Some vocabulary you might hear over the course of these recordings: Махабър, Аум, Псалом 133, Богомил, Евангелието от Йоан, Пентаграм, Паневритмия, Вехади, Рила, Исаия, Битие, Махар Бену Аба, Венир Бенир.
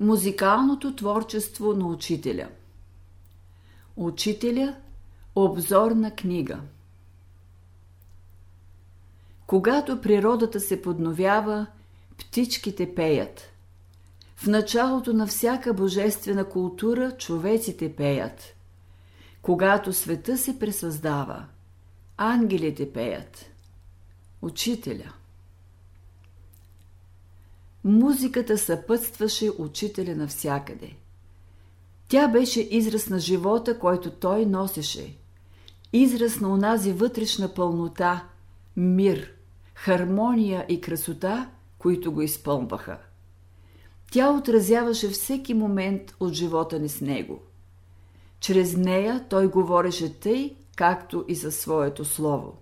музикалното творчество на учителя. Учителя – обзорна книга. Когато природата се подновява, птичките пеят. В началото на всяка божествена култура човеците пеят. Когато света се пресъздава, ангелите пеят. Учителя. Музиката съпътстваше учителя навсякъде. Тя беше израз на живота, който той носеше. Израз на онази вътрешна пълнота, мир, хармония и красота, които го изпълнваха. Тя отразяваше всеки момент от живота ни с него. Чрез нея той говореше тъй, както и със своето слово.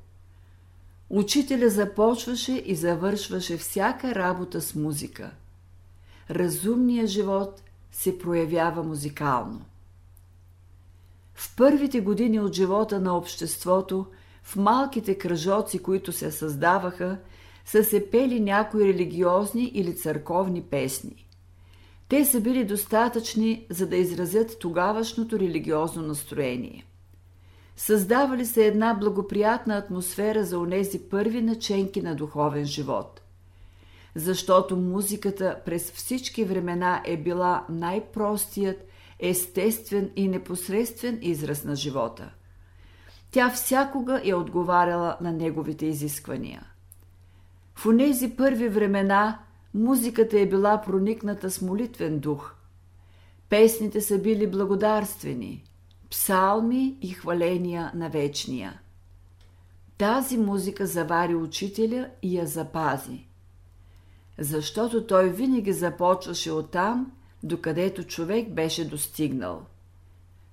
Учителя започваше и завършваше всяка работа с музика. Разумният живот се проявява музикално. В първите години от живота на обществото, в малките кръжоци, които се създаваха, са се пели някои религиозни или църковни песни. Те са били достатъчни, за да изразят тогавашното религиозно настроение. Създавали се една благоприятна атмосфера за онези първи наченки на духовен живот. Защото музиката през всички времена е била най-простият, естествен и непосредствен израз на живота. Тя всякога е отговаряла на неговите изисквания. В онези първи времена музиката е била проникната с молитвен дух. Песните са били благодарствени, псалми и хваления на вечния. Тази музика завари учителя и я запази, защото той винаги започваше оттам, докъдето човек беше достигнал.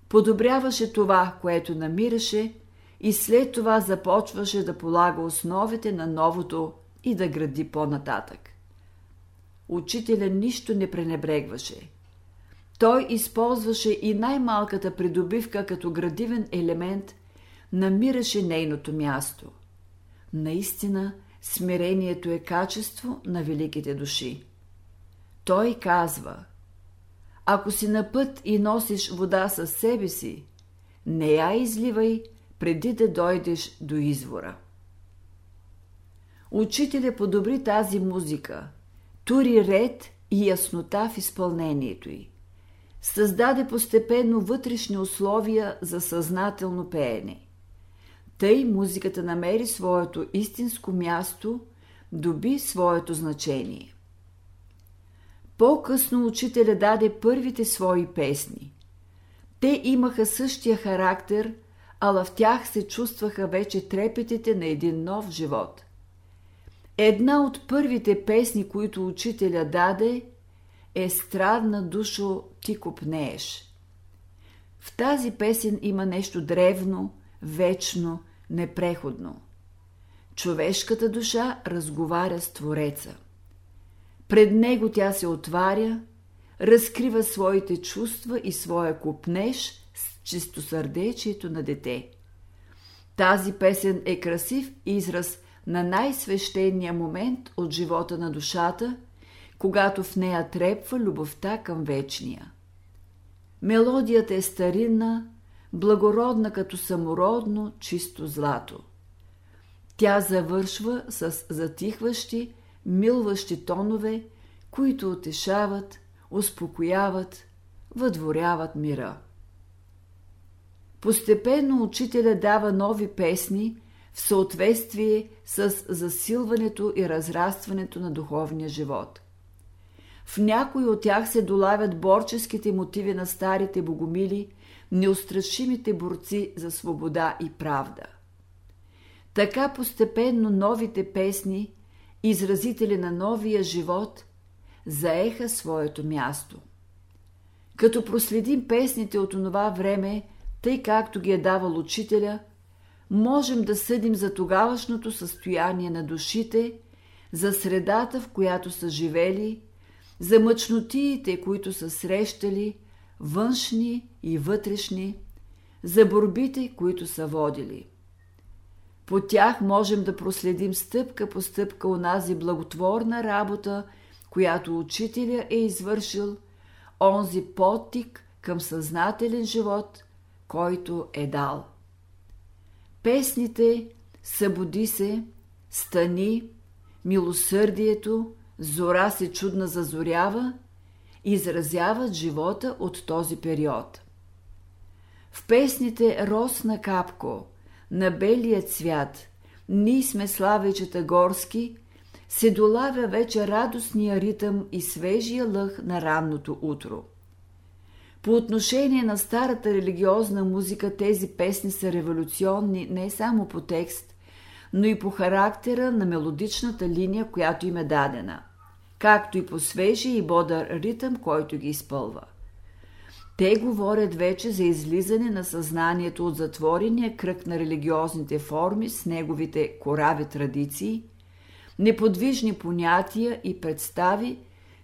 Подобряваше това, което намираше, и след това започваше да полага основите на новото и да гради по-нататък. Учителя нищо не пренебрегваше. Той използваше и най-малката придобивка като градивен елемент, намираше нейното място. Наистина, смирението е качество на великите души. Той казва: ако си на път и носиш вода със себе си, не я изливай преди да дойдеш до извора. Учителя подобри тази музика, тури ред и яснота в изпълнението й. Създаде постепенно вътрешни условия за съзнателно пеене. Тъй музиката намери своето истинско място, доби своето значение. По-късно учителя даде първите свои песни. Те имаха същия характер, ала в тях се чувстваха вече трепетите на един нов живот. Една от първите песни, които учителя даде, е "Страдна душо, ти копнееш". В тази песен има нещо древно, вечно, непреходно. Човешката душа разговаря с Твореца. Пред него тя се отваря, разкрива своите чувства и своя копнеж с чистосърдечието на дете. Тази песен е красив израз на най-свещения момент от живота на душата, когато в нея трепва любовта към вечния. Мелодията е старинна, благородна като самородно, чисто злато. Тя завършва с затихващи, милващи тонове, които утешават, успокояват, въдворяват мира. Постепенно учителя дава нови песни в съответствие с засилването и разрастването на духовния живот. В някои от тях се долавят борческите мотиви на старите богомили, неустрашимите борци за свобода и правда. Така постепенно новите песни, изразители на новия живот, заеха своето място. Като проследим песните от онова време, тъй както ги е давал учителя, можем да съдим за тогавашното състояние на душите, за средата, в която са живели, за мъчнотиите, които са срещали, външни и вътрешни, за борбите, които са водили. По тях можем да проследим стъпка по стъпка онази благотворна работа, която учителя е извършил, онзи подтик към съзнателен живот, който е дал. Песните "Събуди се", "Стани", "Милосърдието", "Зора се чудна зазорява" изразяват живота от този период. В песните "Росна капко", "На белия цвят", "Ние сме славечета горски" се долавя вече радостния ритъм и свежия лъх на ранното утро. По отношение на старата религиозна музика тези песни са революционни не само по текст, но и по характера на мелодичната линия, която им е дадена, както и по свежия и бодър ритъм, който ги изпълва. Те говорят вече за излизане на съзнанието от затворения кръг на религиозните форми с неговите корави традиции, неподвижни понятия и представи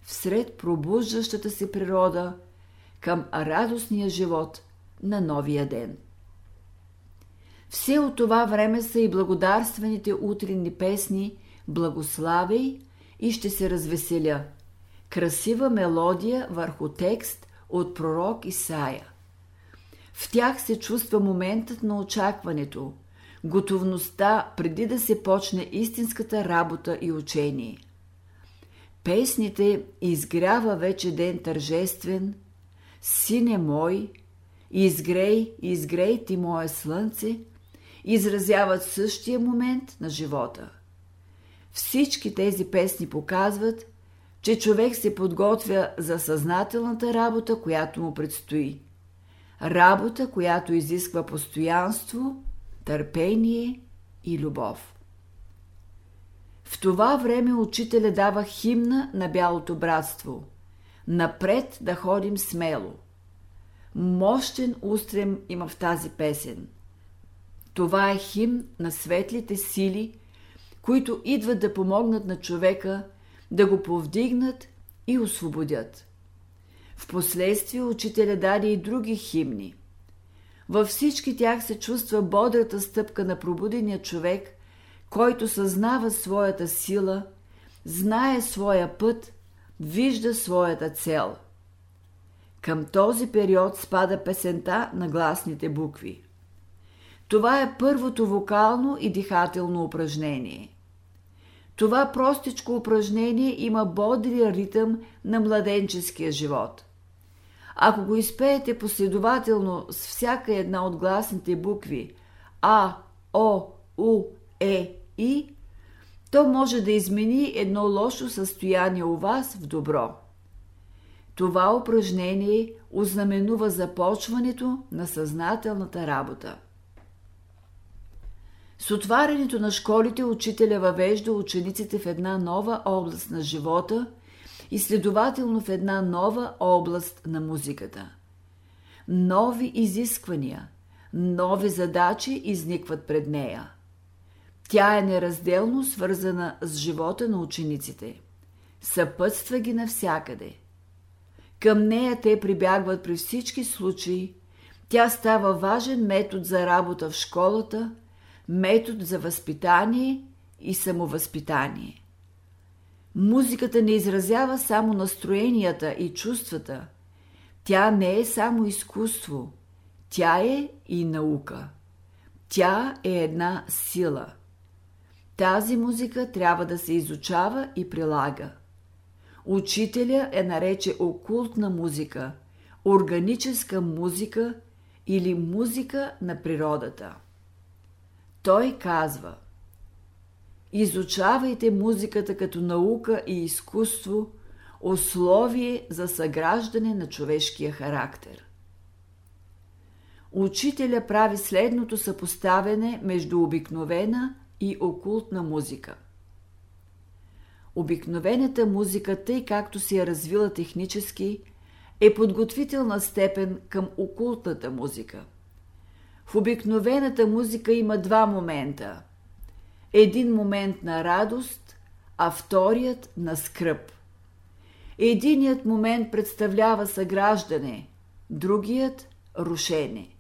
всред пробуждащата се природа към радостния живот на новия ден. Все от това време са и благодарствените утринни песни "Благославей" и "Ще се развеселя", красива мелодия върху текст от пророк Исаия. В тях се чувства моментът на очакването, готовността преди да се почне истинската работа и учение. Песните "Изгрява вече ден тържествен", "Сине мой", "Изгрей, изгрей ти мое слънце" изразяват същия момент на живота. Всички тези песни показват, че човек се подготвя за съзнателната работа, която му предстои. Работа, която изисква постоянство, търпение и любов. В това време учителя дава химна на бялото братство "Напред да ходим смело". Мощен устрем има в тази песен. Това е химн на светлите сили, които идват да помогнат на човека, да го повдигнат и освободят. Впоследствие учителя даде и други химни. Във всички тях се чувства бодрата стъпка на пробудения човек, който съзнава своята сила, знае своя път, вижда своята цел. Към този период спада песента на гласните букви. Това е първото вокално и дихателно упражнение. Това простичко упражнение има бодрия ритъм на младенческия живот. Ако го изпеете последователно с всяка една от гласните букви А, О, У, Е, И, то може да измени едно лошо състояние у вас в добро. Това упражнение ознаменува започването на съзнателната работа. С отварянето на школите учителя въвежда учениците в една нова област на живота и следователно в една нова област на музиката. Нови изисквания, нови задачи изникват пред нея. Тя е неразделно свързана с живота на учениците. Съпътства ги навсякъде. Към нея те прибягват при всички случаи. Тя става важен метод за работа в школата, метод за възпитание и самовъзпитание. Музиката не изразява само настроенията и чувствата. Тя не е само изкуство. Тя е и наука. Тя е една сила. Тази музика трябва да се изучава и прилага. Учителя я нарече окултна музика, органическа музика или музика на природата. Той казва: "Изучавайте музиката като наука и изкуство, условие за съграждане на човешкия характер". Учителя прави следното съпоставяне между обикновена и окултна музика. Обикновената музика, тъй както се е развила технически, е подготвителна степен към окултната музика. В обикновената музика има два момента. Един момент на радост, а вторият на скръб. Единият момент представлява съграждане, другият – рушение.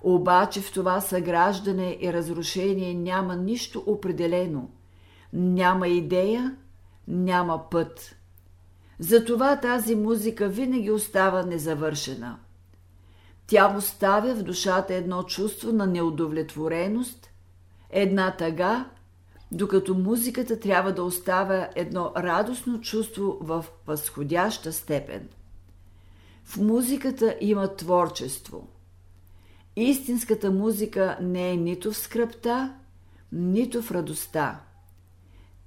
Обаче в това съграждане и разрушение няма нищо определено. Няма идея, няма път. Затова тази музика винаги остава незавършена. Тя оставя в душата едно чувство на неудовлетвореност, една тъга, докато музиката трябва да оставя едно радостно чувство в възходяща степен. В музиката има творчество. Истинската музика не е нито в скръбта, нито в радостта.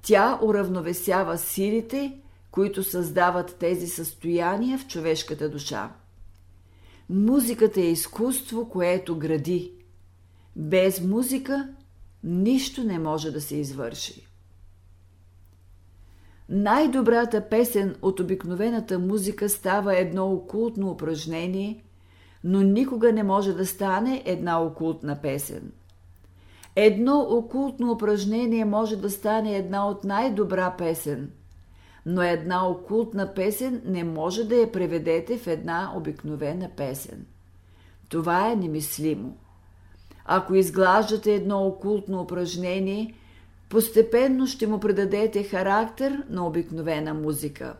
Тя уравновесява силите, които създават тези състояния в човешката душа. Музиката е изкуство, което гради. Без музика нищо не може да се извърши. Най-добрата песен от обикновената музика става едно окултно упражнение, но никога не може да стане една окултна песен. Едно окултно упражнение може да стане една от най-добра песен, но една окултна песен не може да я преведете в една обикновена песен. Това е немислимо. Ако изглаждате едно окултно упражнение, постепенно ще му придадете характер на обикновена музика.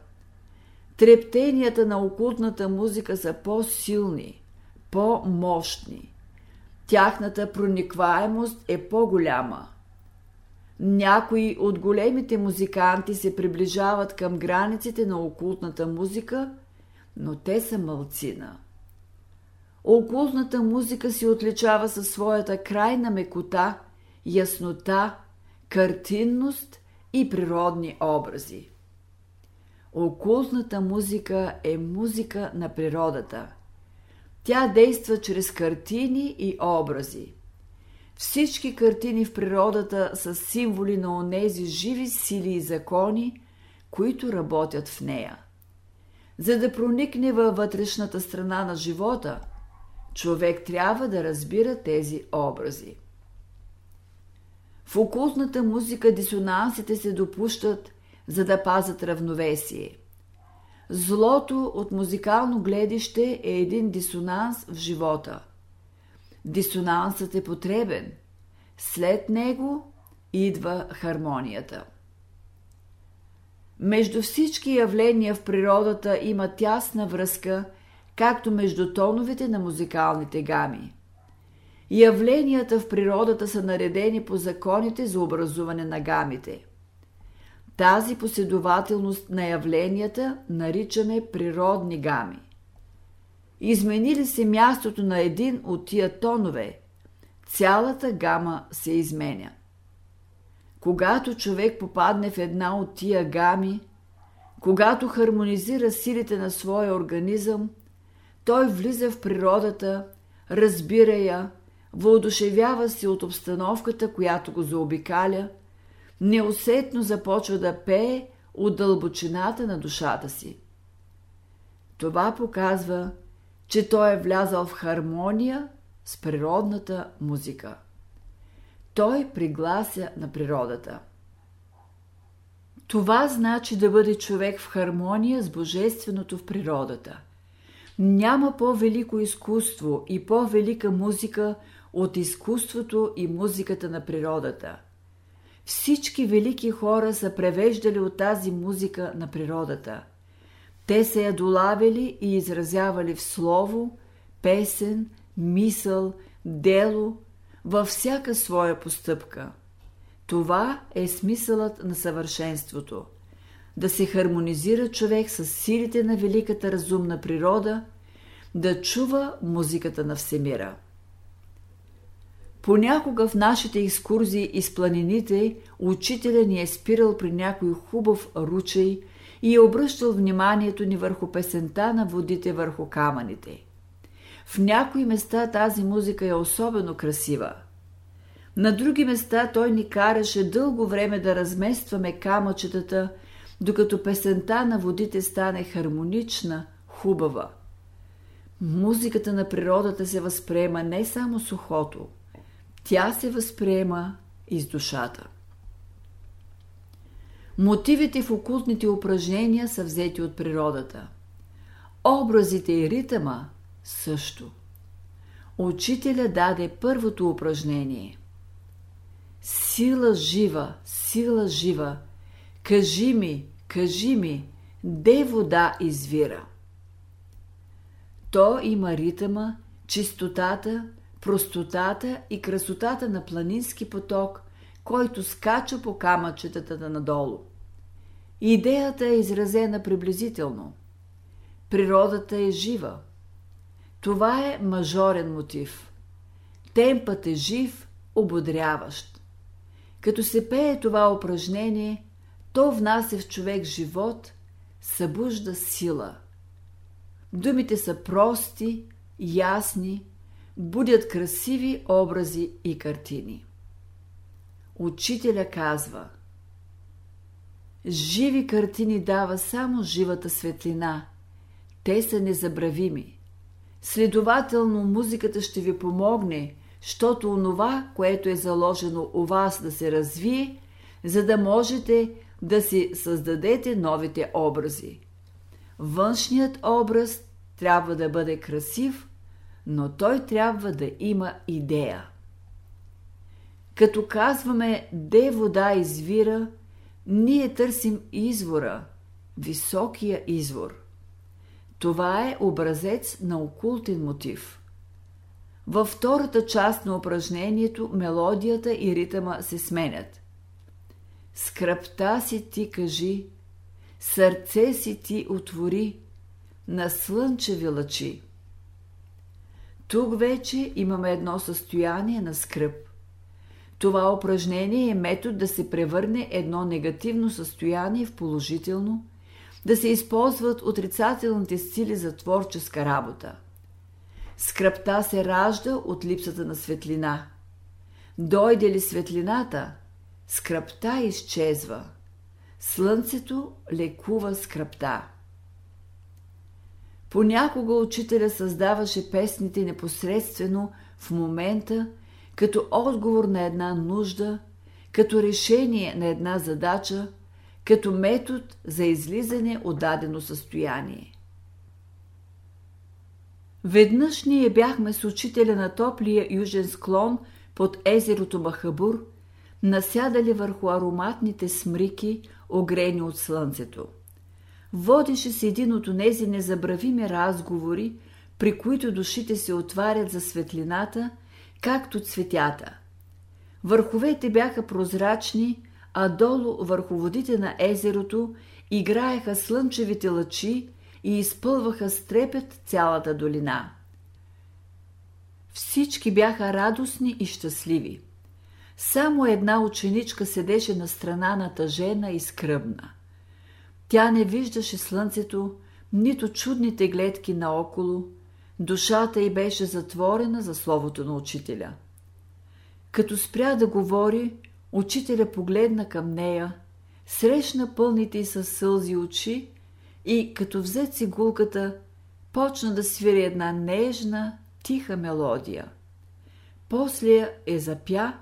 Трептенията на окултната музика са по-силни, по-мощни. Тяхната проникваемост е по-голяма. Някои от големите музиканти се приближават към границите на окултната музика, но те са малцина. Окултната музика се отличава със своята крайна мекота, яснота, картинност и природни образи. Окултната музика е музика на природата. Тя действа чрез картини и образи. Всички картини в природата са символи на онези живи сили и закони, които работят в нея. За да проникне във вътрешната страна на живота, човек трябва да разбира тези образи. В окултната музика дисонансите се допущат, за да пазят равновесие. Злото от музикално гледище е един дисонанс в живота. Дисонансът е потребен. След него идва хармонията. Между всички явления в природата има тясна връзка, както между тоновете на музикалните гами. Явленията в природата са наредени по законите за образуване на гамите. Тази последователност на явленията наричаме природни гами. Измени ли се мястото на един от тия тонове, цялата гама се изменя. Когато човек попадне в една от тия гами, когато хармонизира силите на своя организъм, той влиза в природата, разбира я, въодушевява се от обстановката, която го заобикаля, неусетно започва да пее от дълбочината на душата си. Това показва, че той е влязал в хармония с природната музика. Той приглася на природата. Това значи да бъде човек в хармония с божественото в природата. Няма по-велико изкуство и по-велика музика от изкуството и музиката на природата. Всички велики хора са превеждали от тази музика на природата. Те са я долавили и изразявали в слово, песен, мисъл, дело, във всяка своя постъпка. Това е смисълът на съвършенството. Да се хармонизира човек с силите на великата разумна природа, да чува музиката на всемира. Понякога в нашите екскурзии из планините учителя ни е спирал при някой хубав ручей и е обръщал вниманието ни върху песента на водите върху камъните. В някои места тази музика е особено красива. На други места той ни караше дълго време да разместваме камъчетата, докато песента на водите стане хармонична, хубава. Музиката на природата се възприема не само с ухото, тя се възприема и с душата. Мотивите в окултните упражнения са взети от природата. Образите и ритъма също. Учителя даде първото упражнение. Сила жива, сила жива, кажи ми, кажи ми, де вода извира. То има ритъма, чистотата, простотата и красотата на планински поток, който скача по камъчетата надолу. Идеята е изразена приблизително. Природата е жива. Това е мажорен мотив. Темпът е жив, ободряващ. Като се пее това упражнение, то внася в човек живот, събужда сила. Думите са прости, ясни, будят красиви образи и картини. Учителя казва: живи картини дава само живата светлина. Те са незабравими. Следователно музиката ще ви помогне, щото онова, което е заложено у вас, да се развие, за да можете да си създадете новите образи. Външният образ трябва да бъде красив, но той трябва да има идея. Като казваме «де вода извира», ние търсим извора, високия извор. Това е образец на окултен мотив. Във втората част на упражнението мелодията и ритъма се сменят. С кръпта си ти кажи, сърце си ти отвори, на слънчеви лъчи. Тук вече имаме едно състояние на скръп. Това упражнение е метод да се превърне едно негативно състояние в положително, да се използват отрицателните сили за творческа работа. Скръпта се ражда от липсата на светлина. Дойде ли светлината, скръпта изчезва. Слънцето лекува скръпта. Понякога учителя създаваше песните непосредствено в момента, като отговор на една нужда, като решение на една задача, като метод за излизане от дадено състояние. Веднъж ние бяхме с учителя на топлия южен склон под езерото Махабър, насядали върху ароматните смрики, огрени от слънцето. Водеше се един от онези незабравими разговори, при които душите се отварят за светлината, както цветята. Върховете бяха прозрачни, а долу върху водите на езерото играеха слънчевите лъчи и изпълваха с трепет цялата долина. Всички бяха радостни и щастливи. Само една ученичка седеше на страна натъжена и скръбна. Тя не виждаше слънцето, нито чудните гледки наоколо, душата й беше затворена за словото на учителя. Като спря да говори, учителя погледна към нея, срещна пълните й със сълзи очи и, като взе цигулката, почна да свири една нежна, тиха мелодия. После я запя,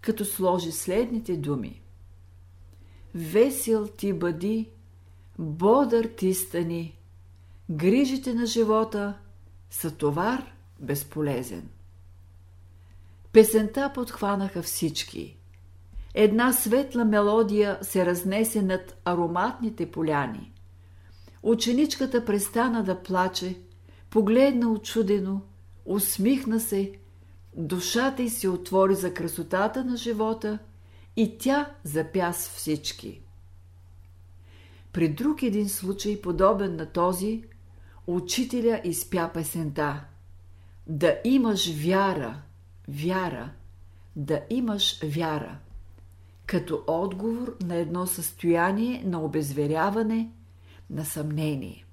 като сложи следните думи: весел ти бъди, бодър ти стани, грижите на живота са товар безполезен. Песента подхванаха всички. Една светла мелодия се разнесе над ароматните поляни. Ученичката престана да плаче, погледна учудено, усмихна се, душата й се отвори за красотата на живота и тя запя с всички. При друг един случай, подобен на този, учителя изпя песента: да имаш вяра, вяра, да имаш вяра, като отговор на едно състояние на обезверяване, на съмнение.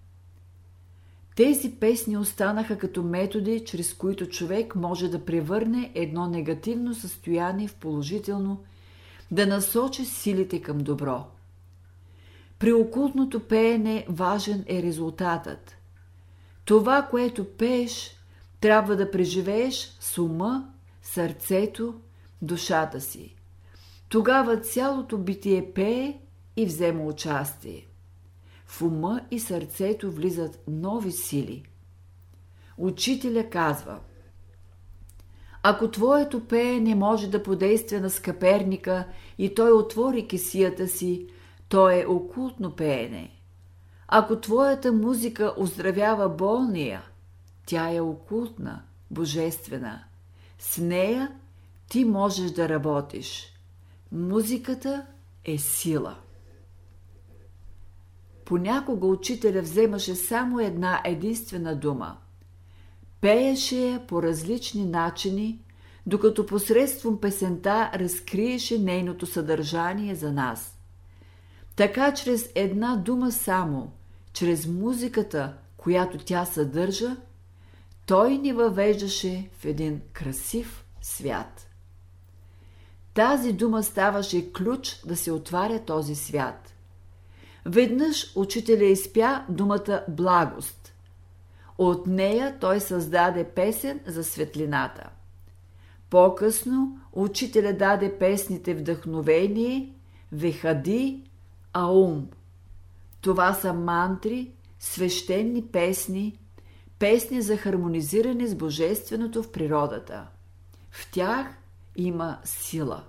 Тези песни останаха като методи, чрез които човек може да превърне едно негативно състояние в положително, да насочи силите към добро. При окултното пеене важен е резултатът. Това, което пееш, трябва да преживееш с ума, сърцето, душата си. Тогава цялото битие пее и взема участие. В ума и сърцето влизат нови сили. Учителя казва: ако твоето пеене може да подейства на скъперника и той отвори кесията си, то е окултно пеене. Ако твоята музика оздравява болния, тя е окултна, божествена. С нея ти можеш да работиш. Музиката е сила. Понякога учителя вземаше само една единствена дума. Пееше я по различни начини, докато посредством песента разкриеше нейното съдържание за нас. Така чрез една дума само, чрез музиката, която тя съдържа, той ни въвеждаше в един красив свят. Тази дума ставаше ключ да се отваря този свят. Веднъж учителя изпя думата благост. От нея той създаде песен за светлината. По-късно учителя даде песните вдъхновение, вехади, аум. Това са мантри, свещени песни, песни за хармонизиране с божественото в природата. В тях има сила.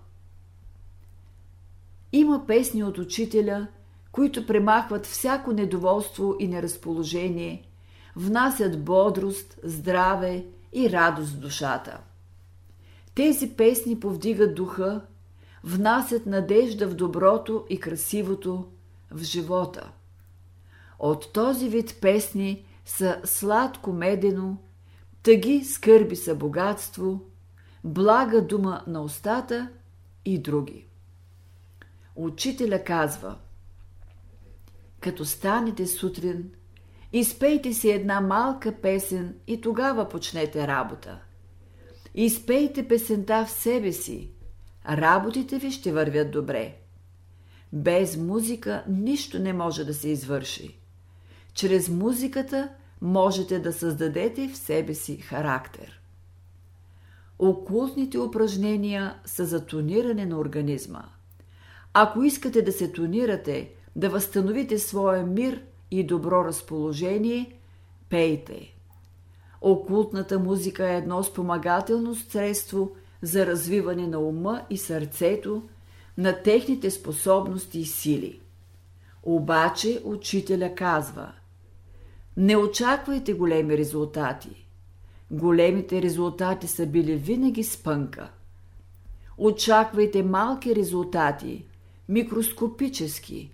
Има песни от учителя, които премахват всяко недоволство и неразположение, внасят бодрост, здраве и радост в душата. Тези песни повдигат духа, внасят надежда в доброто и красивото в живота. От този вид песни са сладко медено, тъги скърби са богатство, блага дума на устата и други. Учителя казва: като станете сутрин, изпейте си една малка песен и тогава почнете работа. Изпейте песента в себе си, работите ви ще вървят добре. Без музика нищо не може да се извърши. Чрез музиката можете да създадете в себе си характер. Окултните упражнения са за тониране на организма. Ако искате да се тонирате, да възстановите своя мир и добро разположение, пейте. Окултната музика е едно спомагателно средство за развиване на ума и сърцето, на техните способности и сили. Обаче учителя казва: не очаквайте големи резултати. Големите резултати са били винаги спънка. Очаквайте малки резултати, микроскопически.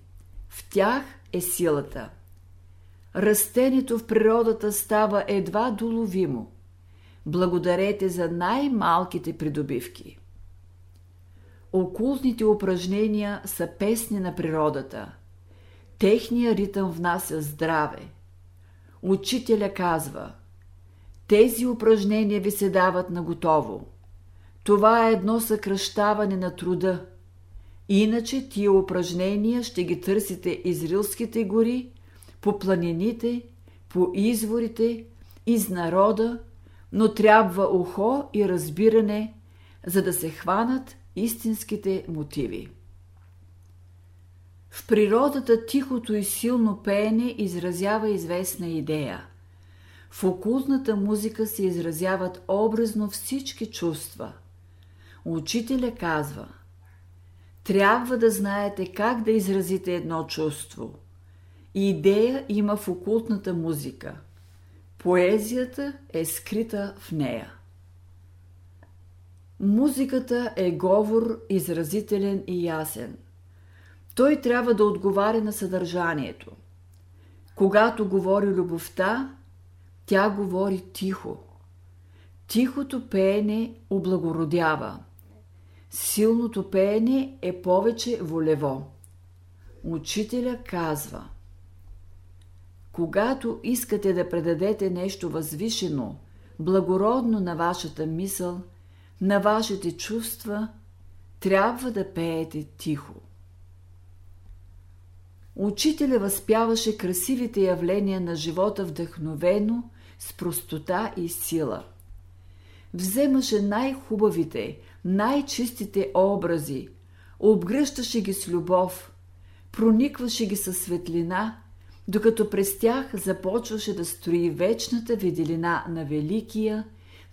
В тях е силата. Растението в природата става едва доловимо. Благодарете за най-малките придобивки. Окултните упражнения са песни на природата. Техният ритъм внася здраве. Учителя казва: тези упражнения ви се дават на готово. Това е едно съкращаване на труда. Иначе тия упражнения ще ги търсите из рилските гори, по планините, по изворите, из народа, но трябва ухо и разбиране, за да се хванат истинските мотиви. В природата тихото и силно пеене изразява известна идея. В окултната музика се изразяват образно всички чувства. Учителя казва: трябва да знаете как да изразите едно чувство. Идея има в окултната музика. Поезията е скрита в нея. Музиката е говор, изразителен и ясен. Той трябва да отговаря на съдържанието. Когато говори любовта, тя говори тихо. Тихото пеене облагородява. Силното пеене е повече волево. Учителя казва: когато искате да предадете нещо възвишено, благородно на вашата мисъл, на вашите чувства, трябва да пеете тихо. Учителя възпяваше красивите явления на живота вдъхновено, с простота и сила. Вземаше най-хубавите, най-чистите образи, обгръщаше ги с любов, проникваше ги със светлина, докато през тях започваше да строи вечната виделина на великия,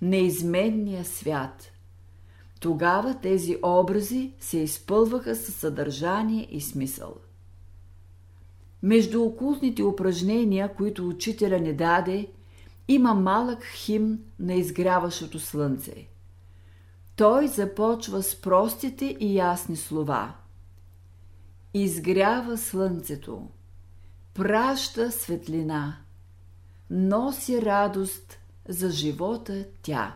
неизменния свят. Тогава тези образи се изпълваха със съдържание и смисъл. Между окултните упражнения, които учителя ни даде, има малък химн на изгряващото слънце. Той започва с простите и ясни слова. Изгрява слънцето, праща светлина, носи радост за живота тя.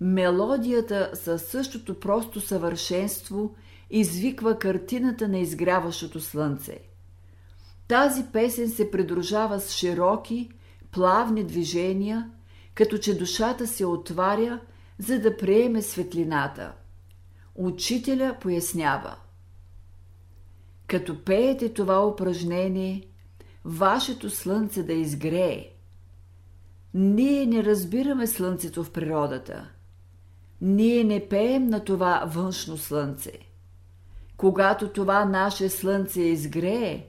Мелодията със същото просто съвършенство извиква картината на изгряващото слънце. Тази песен се придружава с широки, плавни движения, като че душата се отваря, за да приеме светлината. Учителя пояснява: като пеете това упражнение, вашето слънце да изгрее. Ние не разбираме слънцето в природата. Ние не пеем на това външно слънце. Когато това наше слънце изгрее,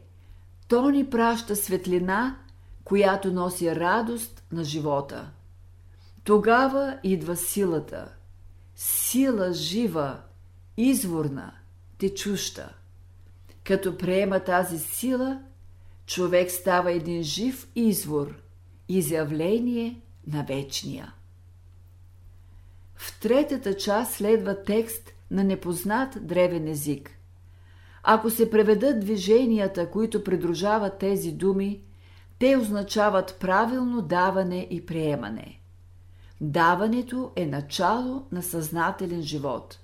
то ни праща светлина, която носи радост на живота. Тогава идва силата. Сила жива, изворна, течуща. Като приема тази сила, човек става един жив извор, изявление на вечния. В третата част следва текст на непознат древен език. Ако се преведат движенията, които придружават тези думи, те означават правилно даване и приемане. Даването е начало на съзнателен живот.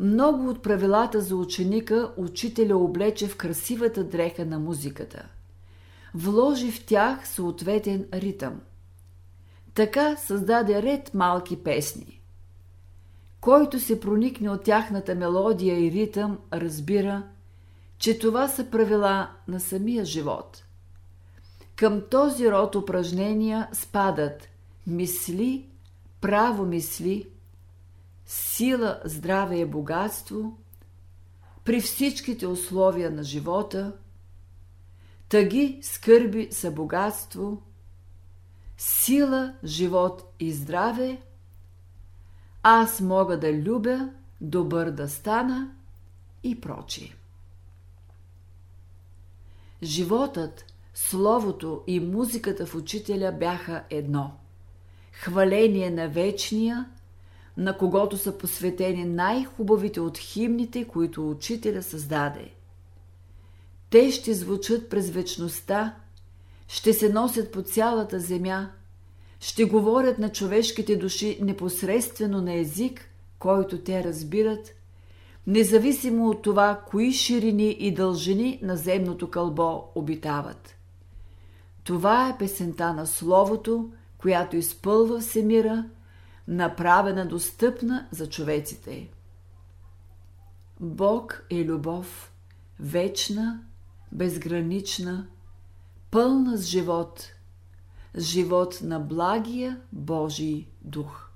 Много от правилата за ученика учителя облече в красивата дреха на музиката. Вложи в тях съответен ритъм. Така създаде ред малки песни. Който се проникне от тяхната мелодия и ритъм, разбира, че това са правила на самия живот. Към този род упражнения спадат мисли, право мисли, сила, здраве и богатство, при всичките условия на живота, тъги, скърби са богатство, сила, живот и здраве, аз мога да любя, добър да стана и прочие. Животът, словото и музиката в учителя бяха едно. Хваление на вечния, на когото са посветени най-хубавите от химните, които учителя създаде. Те ще звучат през вечността, ще се носят по цялата земя, ще говорят на човешките души непосредствено на език, който те разбират, независимо от това, кои ширини и дължини на земното кълбо обитават. Това е песента на словото, която изпълва всемира, направена достъпна за човеците. Бог е любов, вечна, безгранична, пълна с живот, живот на благия Божий дух.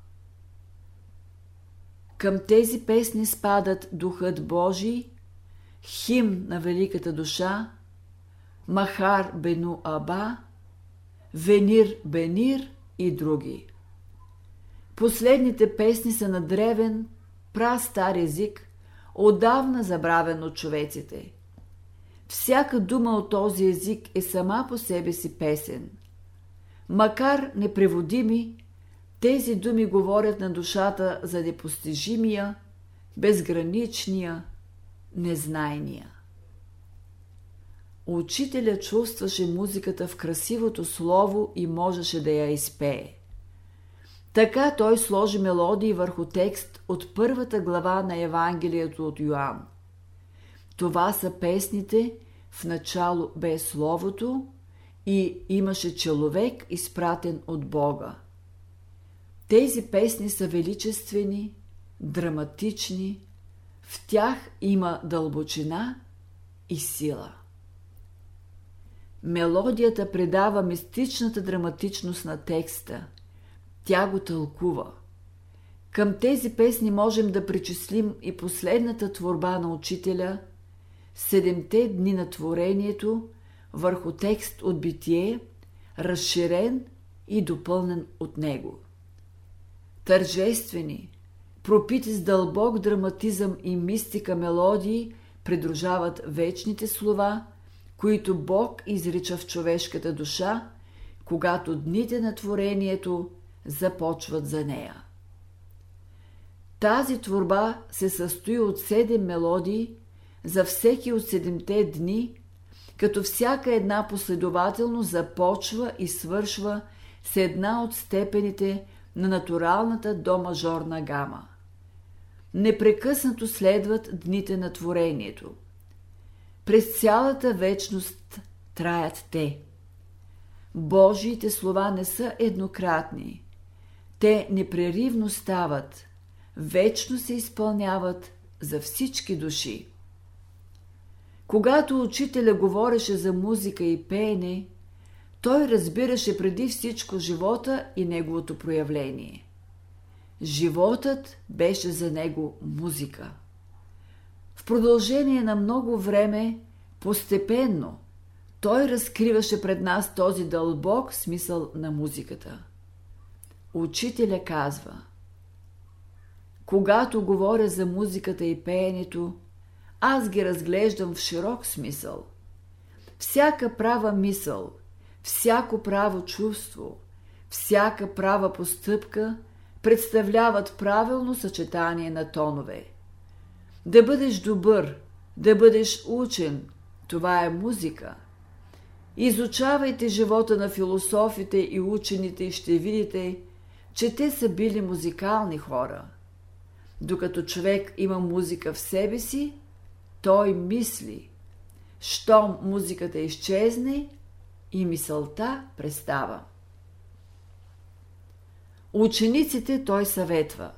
Към тези песни спадат Духът Божий, химн на великата душа, Махар Бену Аба, Венир Бенир и други. Последните песни са на древен, прастар език, отдавна забравен от човеците. Всяка дума от този език е сама по себе си песен. Макар непреводими, тези думи говорят на душата за непостижимия, безграничния, незнайния. Учителя чувстваше музиката в красивото слово и можеше да я изпее. Така той сложи мелодии върху текст от първата глава на Евангелието от Йоан. Това са песните «В начало бе словото» и «Имаше човек, изпратен от Бога». Тези песни са величествени, драматични, в тях има дълбочина и сила. Мелодията предава мистичната драматичност на текста. Тя го тълкува. Към тези песни можем да причислим и последната творба на учителя «Седемте дни на творението» върху текст от Битие, разширен и допълнен от него. Тържествени, пропити с дълбок драматизъм и мистика мелодии, придружават вечните слова, които Бог изрича в човешката душа, когато дните на творението започват за нея. Тази творба се състои от 7 мелодии за всеки от 7-те дни, като всяка една последователно започва и свършва с една от степените на натуралната до-мажорна гама. Непрекъснато следват дните на творението. През цялата вечност траят те. Божиите слова не са еднократни. Те непреривно стават, вечно се изпълняват за всички души. Когато учителя говореше за музика и пеене, той разбираше преди всичко живота и неговото проявление. Животът беше за него музика. В продължение на много време, постепенно, той разкриваше пред нас този дълбок смисъл на музиката. Учителя казва: когато говоря за музиката и пеенето, аз ги разглеждам в широк смисъл. Всяка права мисъл, всяко право чувство, всяка права постъпка представляват правилно съчетание на тонове. Да бъдеш добър, да бъдеш учен, това е музика. Изучавайте живота на философите и учените и ще видите, че те са били музикални хора. Докато човек има музика в себе си, той мисли. Щом музиката изчезне, и мисълта престава. Учениците той съветва: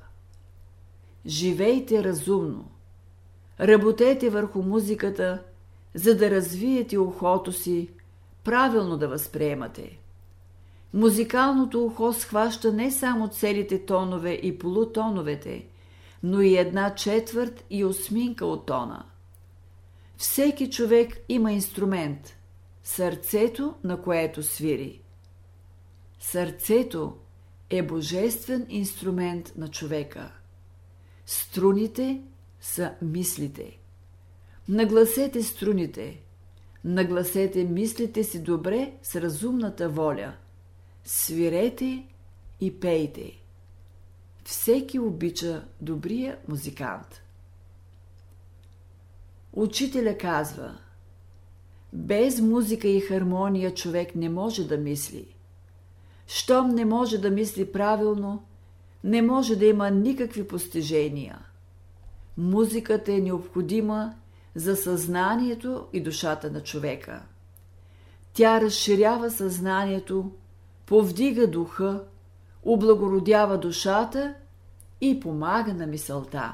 живейте разумно, работете върху музиката, за да развиете ухото си, правилно да възприемате. Музикалното ухо схваща не само целите тонове и полутоновете, но и 1/4 и 1/8 от тона. Всеки човек има инструмент – сърцето, на което свири. Сърцето е божествен инструмент на човека. Струните са мислите. Нагласете струните, нагласете мислите си добре с разумната воля. Свирете и пейте. Всеки обича добрия музикант. Учителя казва: без музика и хармония човек не може да мисли. Щом не може да мисли правилно, не може да има никакви постижения. Музиката е необходима за съзнанието и душата на човека. Тя разширява съзнанието, повдига духа, облагородява душата и помага на мисълта.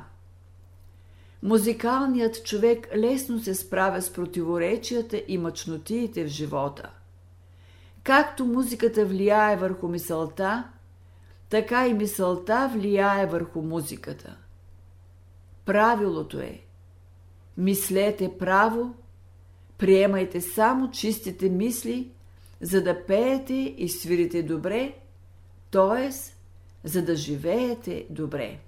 Музикалният човек лесно се справя с противоречията и мъчнотиите в живота. Както музиката влияе върху мисълта, така и мисълта влияе върху музиката. Правилото е: мислете право, приемайте само чистите мисли, за да пеете и свирите добре, т.е. за да живеете добре.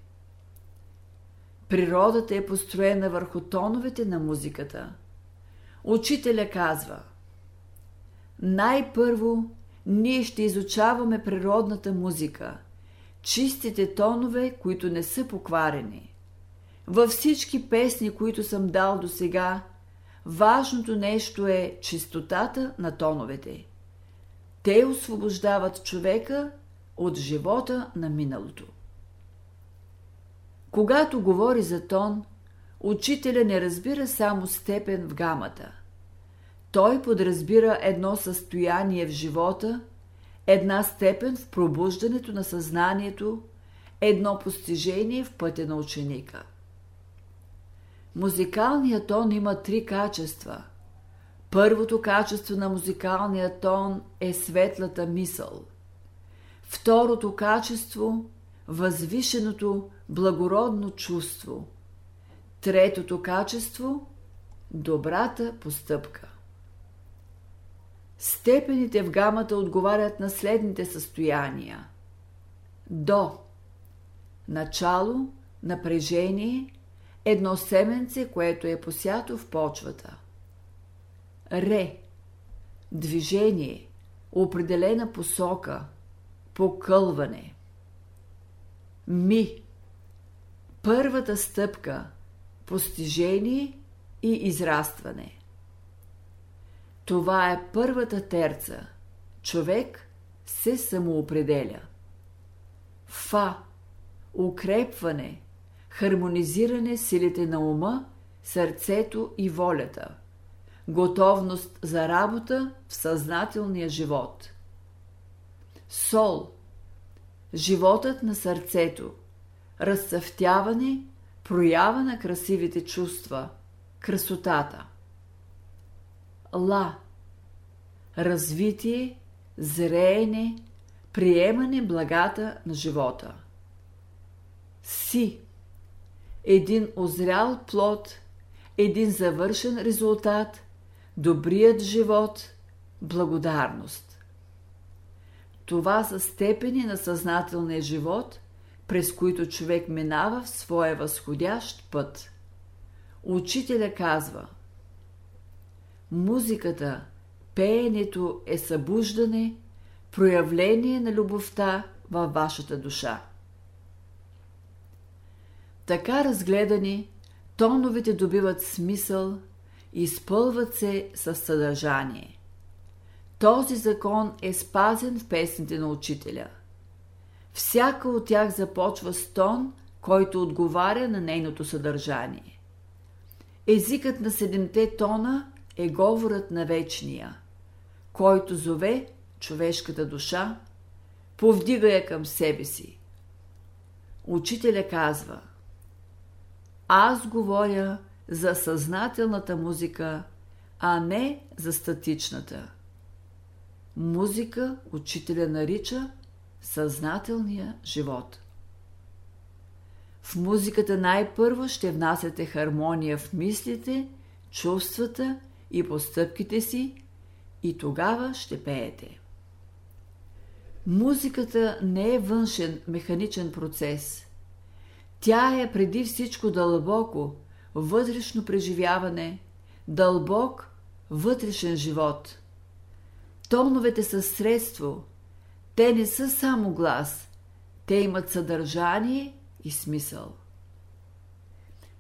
Природата е построена върху тоновете на музиката. Учителя казва: най-първо ние ще изучаваме природната музика, чистите тонове, които не са покварени. Във всички песни, които съм дал досега, важното нещо е чистотата на тоновете. Те освобождават човека от живота на миналото. Когато говори за тон, учителя не разбира само степен в гамата. Той подразбира едно състояние в живота, една степен в пробуждането на съзнанието, едно постижение в пътя на ученика. Музикалният тон има 3 качества. Първото качество на музикалния тон е светлата мисъл. Второто качество – възвишеното, благородно чувство. Третото качество – добрата постъпка. Степените в гамата отговарят на следните състояния: до – начало, напрежение, едно семенце, което е посято в почвата. Ре – движение, определена посока, покълване. Ми – първата стъпка, постижение и израстване. Това е първата терца. Човек се самоопределя. Фа – укрепване, хармонизиране силите на ума, сърцето и волята. Готовност за работа в съзнателния живот. Сол – животът на сърцето. Разцъфтяване, проява на красивите чувства, красотата. Ла – развитие, зреене, приемане благата на живота. Си – един озрял плод, един завършен резултат, добрият живот, благодарност. Това са степени на съзнателния живот, през които човек минава в своя възходящ път. Учителя казва: музиката, пеенето е събуждане, проявление на любовта във вашата душа. Така разгледани, тоновете добиват смисъл и изпълват се със съдържание. Този закон е спазен в песните на учителя. Всяка от тях започва с тон, който отговаря на нейното съдържание. Езикът на 7-те тона е говорът на вечния, който зове човешката душа, повдига я към себе си. Учителя казва: аз говоря за съзнателната музика, а не за статичната. Музика учителя нарича съзнателния живот. В музиката най-първо ще внасяте хармония в мислите, чувствата и постъпките си, и тогава ще пеете. Музиката не е външен механичен процес. Тя е преди всичко дълбоко вътрешно преживяване, дълбок вътрешен живот. Тоновете са средство. Те не са само глас. Те имат съдържание и смисъл.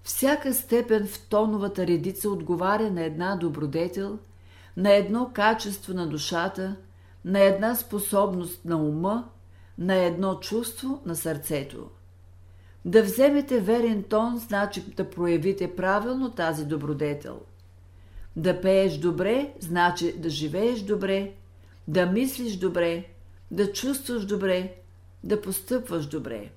Всяка степен в тоновата редица отговаря на една добродетел, на едно качество на душата, на една способност на ума, на едно чувство на сърцето. Да вземете верен тон, значи да проявите правилно тази добродетел. Да пееш добре, значи да живееш добре, да мислиш добре, да чувстваш добре, да постъпваш добре.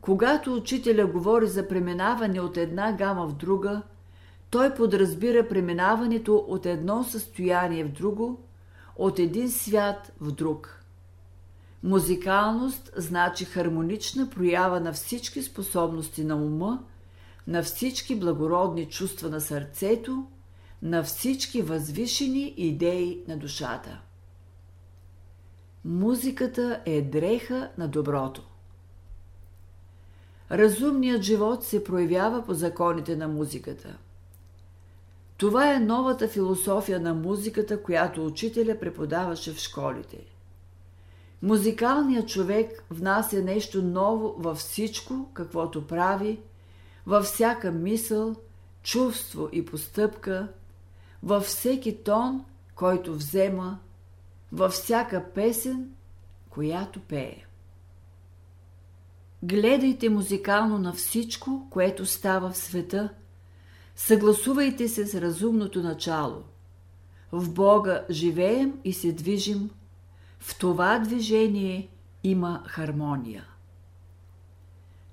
Когато учителя говори за преминаване от една гама в друга, той подразбира преминаването от едно състояние в друго, от един свят в друг. Музикалност значи хармонична проява на всички способности на ума, на всички благородни чувства на сърцето, на всички възвишени идеи на душата. Музиката е дреха на доброто. Разумният живот се проявява по законите на музиката. Това е новата философия на музиката, която учителя преподаваше в школите. Музикалният човек внася нещо ново във всичко, каквото прави, във всяка мисъл, чувство и постъпка, във всеки тон, който взема, във всяка песен, която пее. Гледайте музикално на всичко, което става в света. Съгласувайте се с разумното начало. В Бога живеем и се движим. В това движение има хармония.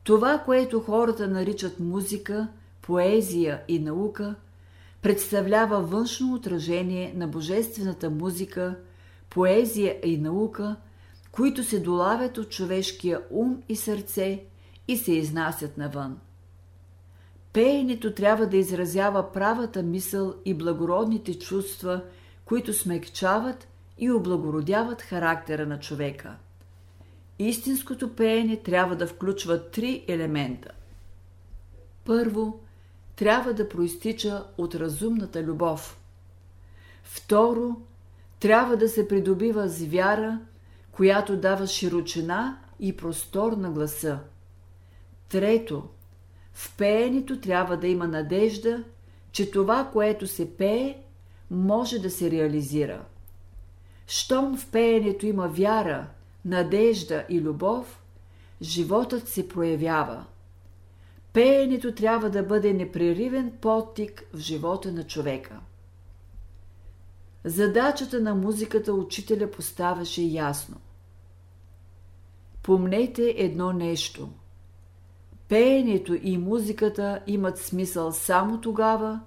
Това, което хората наричат музика, поезия и наука, представлява външно отражение на божествената музика, поезия и наука, които се долавят от човешкия ум и сърце и се изнасят навън. Пеенето трябва да изразява правата мисъл и благородните чувства, които смекчават и облагородяват характера на човека. Истинското пеене трябва да включва 3 елемента: Първо, трябва да проистича от разумната любов. Второ, трябва да се придобива с вяра, която дава широчина и простор на гласа. Трето, в пеенето трябва да има надежда, че това, което се пее, може да се реализира. Щом в пеенето има вяра, надежда и любов, животът се проявява. Пеенето трябва да бъде непреривен подтик в живота на човека. Задачата на музиката учителя поставяше ясно. Помнете едно нещо. Пеенето и музиката имат смисъл само тогава,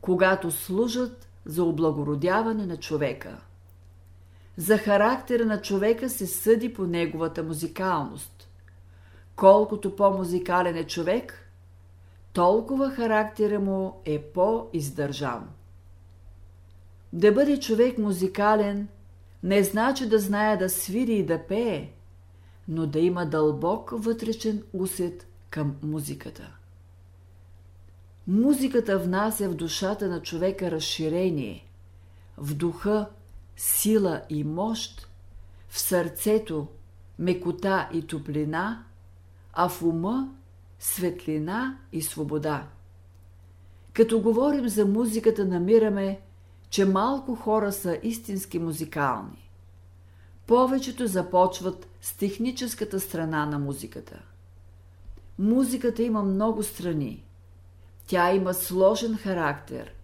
когато служат за облагородяване на човека. За характера на човека се съди по неговата музикалност. Колкото по-музикален е човек, толкова характера му е по-издържан. Да бъде човек музикален не значи да знае да свири и да пее, но да има дълбок вътрешен усет към музиката. Музиката внася в душата на човека разширение, в духа сила и мощ, в сърцето мекота и топлина, а в ума светлина и свобода. Като говорим за музиката, намираме, че малко хора са истински музикални. Повечето започват с техническата страна на музиката. Музиката има много страни. Тя има сложен характер.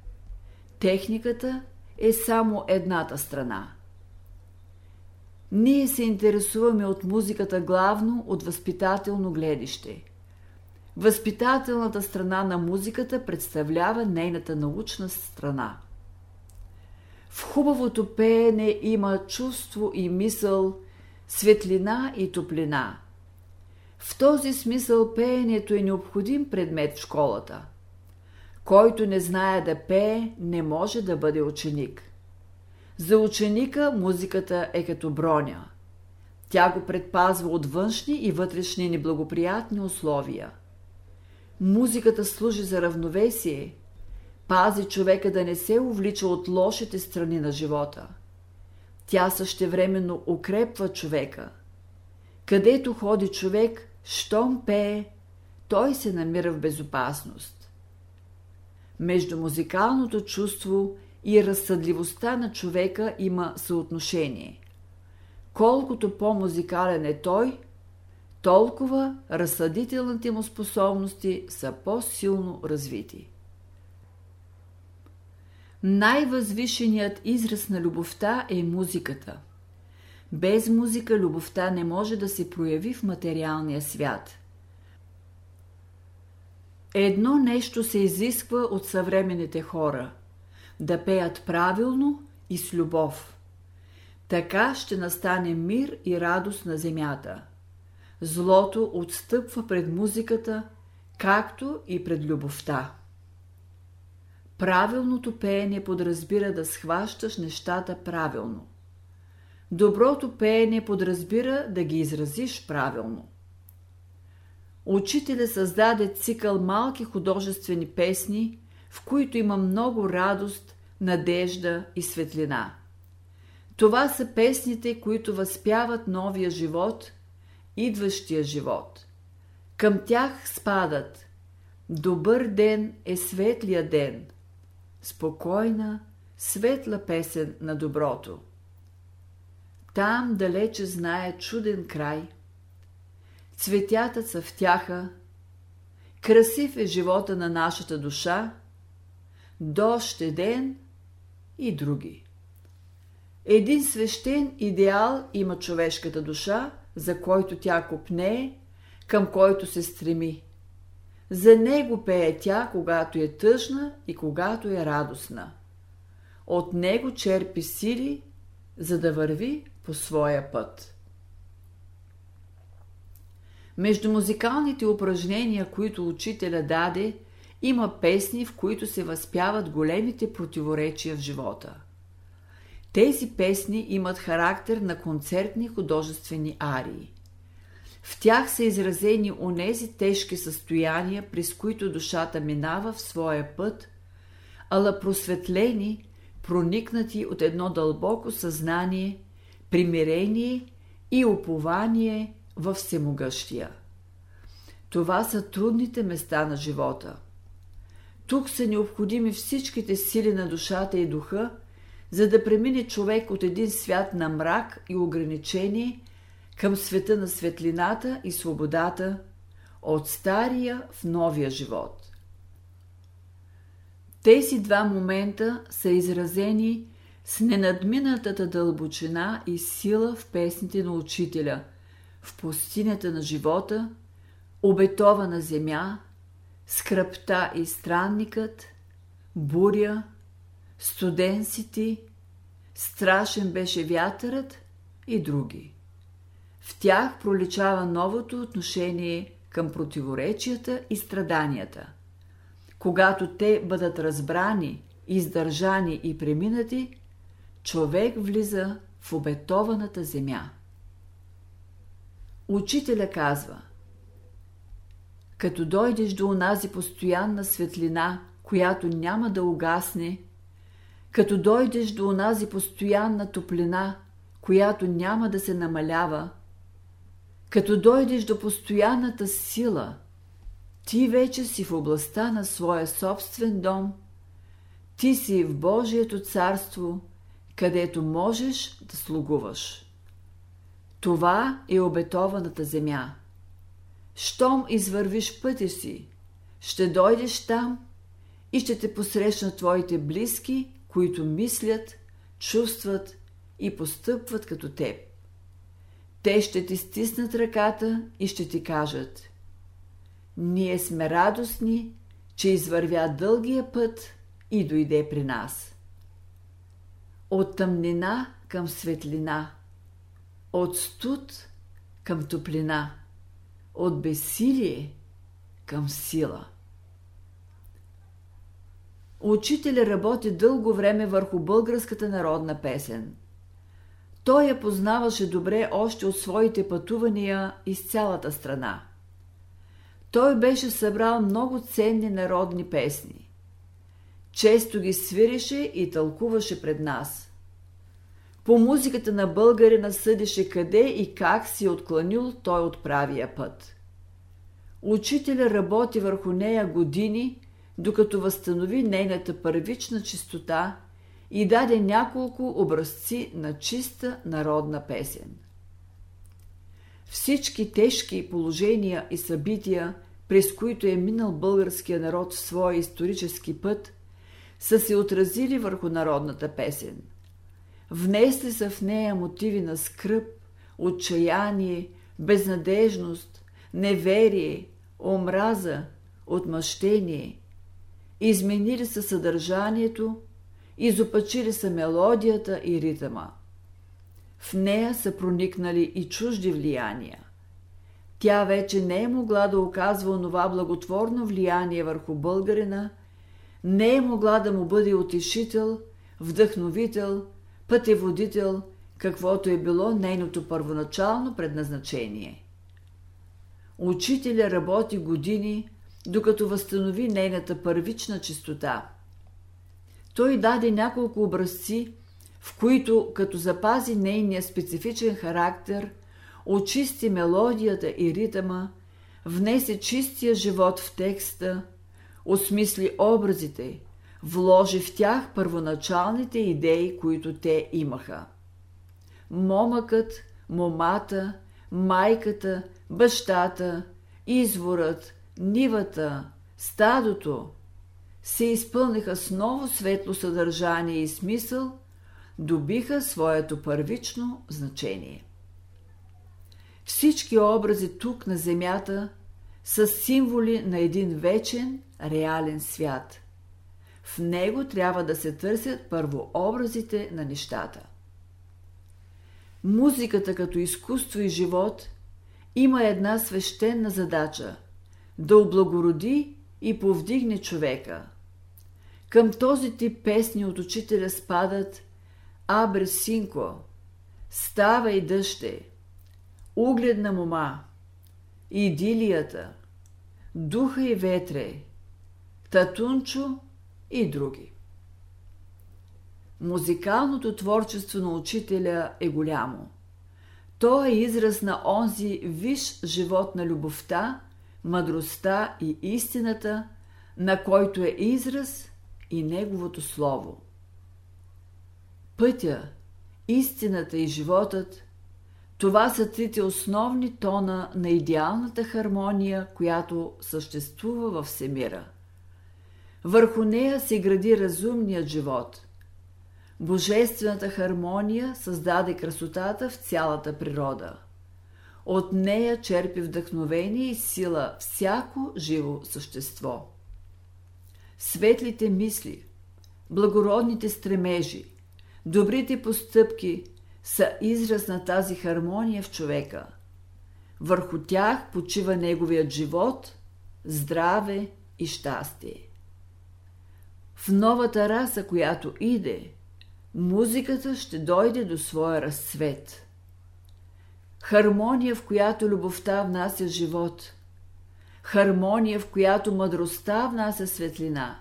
Техниката е само едната страна. Ние се интересуваме от музиката главно от възпитателно гледище. Възпитателната страна на музиката представлява нейната научна страна. В хубавото пеене има чувство и мисъл, светлина и топлина. В този смисъл пеенето е необходим предмет в школата. Който не знае да пее, не може да бъде ученик. За ученика музиката е като броня. Тя го предпазва от външни и вътрешни неблагоприятни условия. Музиката служи за равновесие, пази човека да не се увлича от лошите страни на живота. Тя същевременно укрепва човека. Където ходи човек, щом пее, той се намира в безопасност. Между музикалното чувство и разсъдливостта на човека има съотношение. Колкото по-музикален е той, толкова разсъдителните му способности са по-силно развити. Най-възвишеният израз на любовта е музиката. Без музика любовта не може да се прояви в материалния свят. Едно нещо се изисква от съвременните хора – да пеят правилно и с любов. Така ще настане мир и радост на земята. Злото отстъпва пред музиката, както и пред любовта. Правилното пеене подразбира да схващаш нещата правилно. Доброто пеене подразбира да ги изразиш правилно. Учителя създаде цикъл малки художествени песни, в които има много радост, надежда и светлина. Това са песните, които възпяват новия живот, идващия живот. Към тях спадат «Добър ден е светлия ден», спокойна, светла песен на доброто. Там далече знае чуден край. Цветята са в тяха. Красив е живота на нашата душа. Дощ е ден и други. Един свещен идеал има човешката душа, за който тя копнее, към който се стреми. За него пее тя, когато е тъжна и когато е радостна. От него черпи сили, за да върви по своя път. Между музикалните упражнения, които учителя даде, има песни, в които се възпяват големите противоречия в живота. Тези песни имат характер на концертни художествени арии. В тях са изразени онези тежки състояния, през които душата минава в своя път, ала просветлени, проникнати от едно дълбоко съзнание, примирение и упование във всемогъщия. Това са трудните места на живота. Тук са необходими всичките сили на душата и духа, за да премине човек от един свят на мрак и ограничение към света на светлината и свободата, от стария в новия живот. Тези два момента са изразени с ненадминатата дълбочина и сила в песните на Учителя, в пустинята на живота, обетована земя, скръпта и странникът, буря, студен си ти, страшен беше вятърът и други. В тях проличава новото отношение към противоречията и страданията. Когато те бъдат разбрани, издържани и преминати, човек влиза в обетованата земя. Учителя казва: като дойдеш до онази постоянна светлина, която няма да угасне, като дойдеш до онази постоянна топлина, която няма да се намалява, като дойдеш до постоянната сила, ти вече си в областта на своя собствен дом, ти си в Божието царство, където можеш да слугуваш. Това е обетованата земя. Щом извървиш пътя си, ще дойдеш там и ще те посрещнат твоите близки, които мислят, чувстват и постъпват като теб. Те ще ти стиснат ръката и ще ти кажат: ние сме радостни, че извървя дългия път и дойде при нас. От тъмнина към светлина, от студ към топлина, от безсилие към сила. Учителя работи дълго време върху българската народна песен. Той я познаваше добре още от своите пътувания из цялата страна. Той беше събрал много ценни народни песни. Често ги свиреше и тълкуваше пред нас. По музиката на българина съдеше къде и как си отклонил той от правия път. Учителя работи върху нея години, докато възстанови нейната първична чистота и даде няколко образци на чиста народна песен. Всички тежки положения и събития, през които е минал българския народ в своя исторически път, са се отразили върху народната песен. Внесли са в нея мотиви на скръб, отчаяние, безнадежност, неверие, омраза, отмъщение. Изменили са съдържанието, изопачили са мелодията и ритъма. В нея са проникнали и чужди влияния. Тя вече не е могла да оказва онова благотворно влияние върху българина, не е могла да му бъде утешител, вдъхновител, пътеводител, каквото е било нейното първоначално предназначение. Учителя работи години, докато възстанови нейната първична чистота. Той даде няколко образци, в които, като запази нейния специфичен характер, очисти мелодията и ритъма, внесе чистия живот в текста, осмисли образите, вложи в тях първоначалните идеи, които те имаха. Момъкът, момата, майката, бащата, изворът, нивата, стадото се изпълниха с ново светло съдържание и смисъл, добиха своето първично значение. Всички образи тук на земята са символи на един вечен, реален свят. В него трябва да се търсят първо образите на нещата. Музиката като изкуство и живот има една свещена задача – да облагороди и повдигне човека. Към този тип песни от Учителя спадат «Абре синко», «Ставай дъще», «Угледна мома», идилията, духа и ветре, татунчо и други. Музикалното творчество на учителя е голямо. То е израз на онзи висш живот на любовта, мъдростта и истината, на който е израз и неговото слово. Пътя, истината и животът – това са трите основни тона на идеалната хармония, която съществува във всемира. Върху нея се гради разумният живот. Божествената хармония създаде красотата в цялата природа. От нея черпи вдъхновение и сила всяко живо същество. Светлите мисли, благородните стремежи, добрите постъпки са израз на тази хармония в човека. Върху тях почива неговият живот, здраве и щастие. В новата раса, която иде, музиката ще дойде до своя разцвет. Хармония, в която любовта внася живот. Хармония, в която мъдростта внася светлина.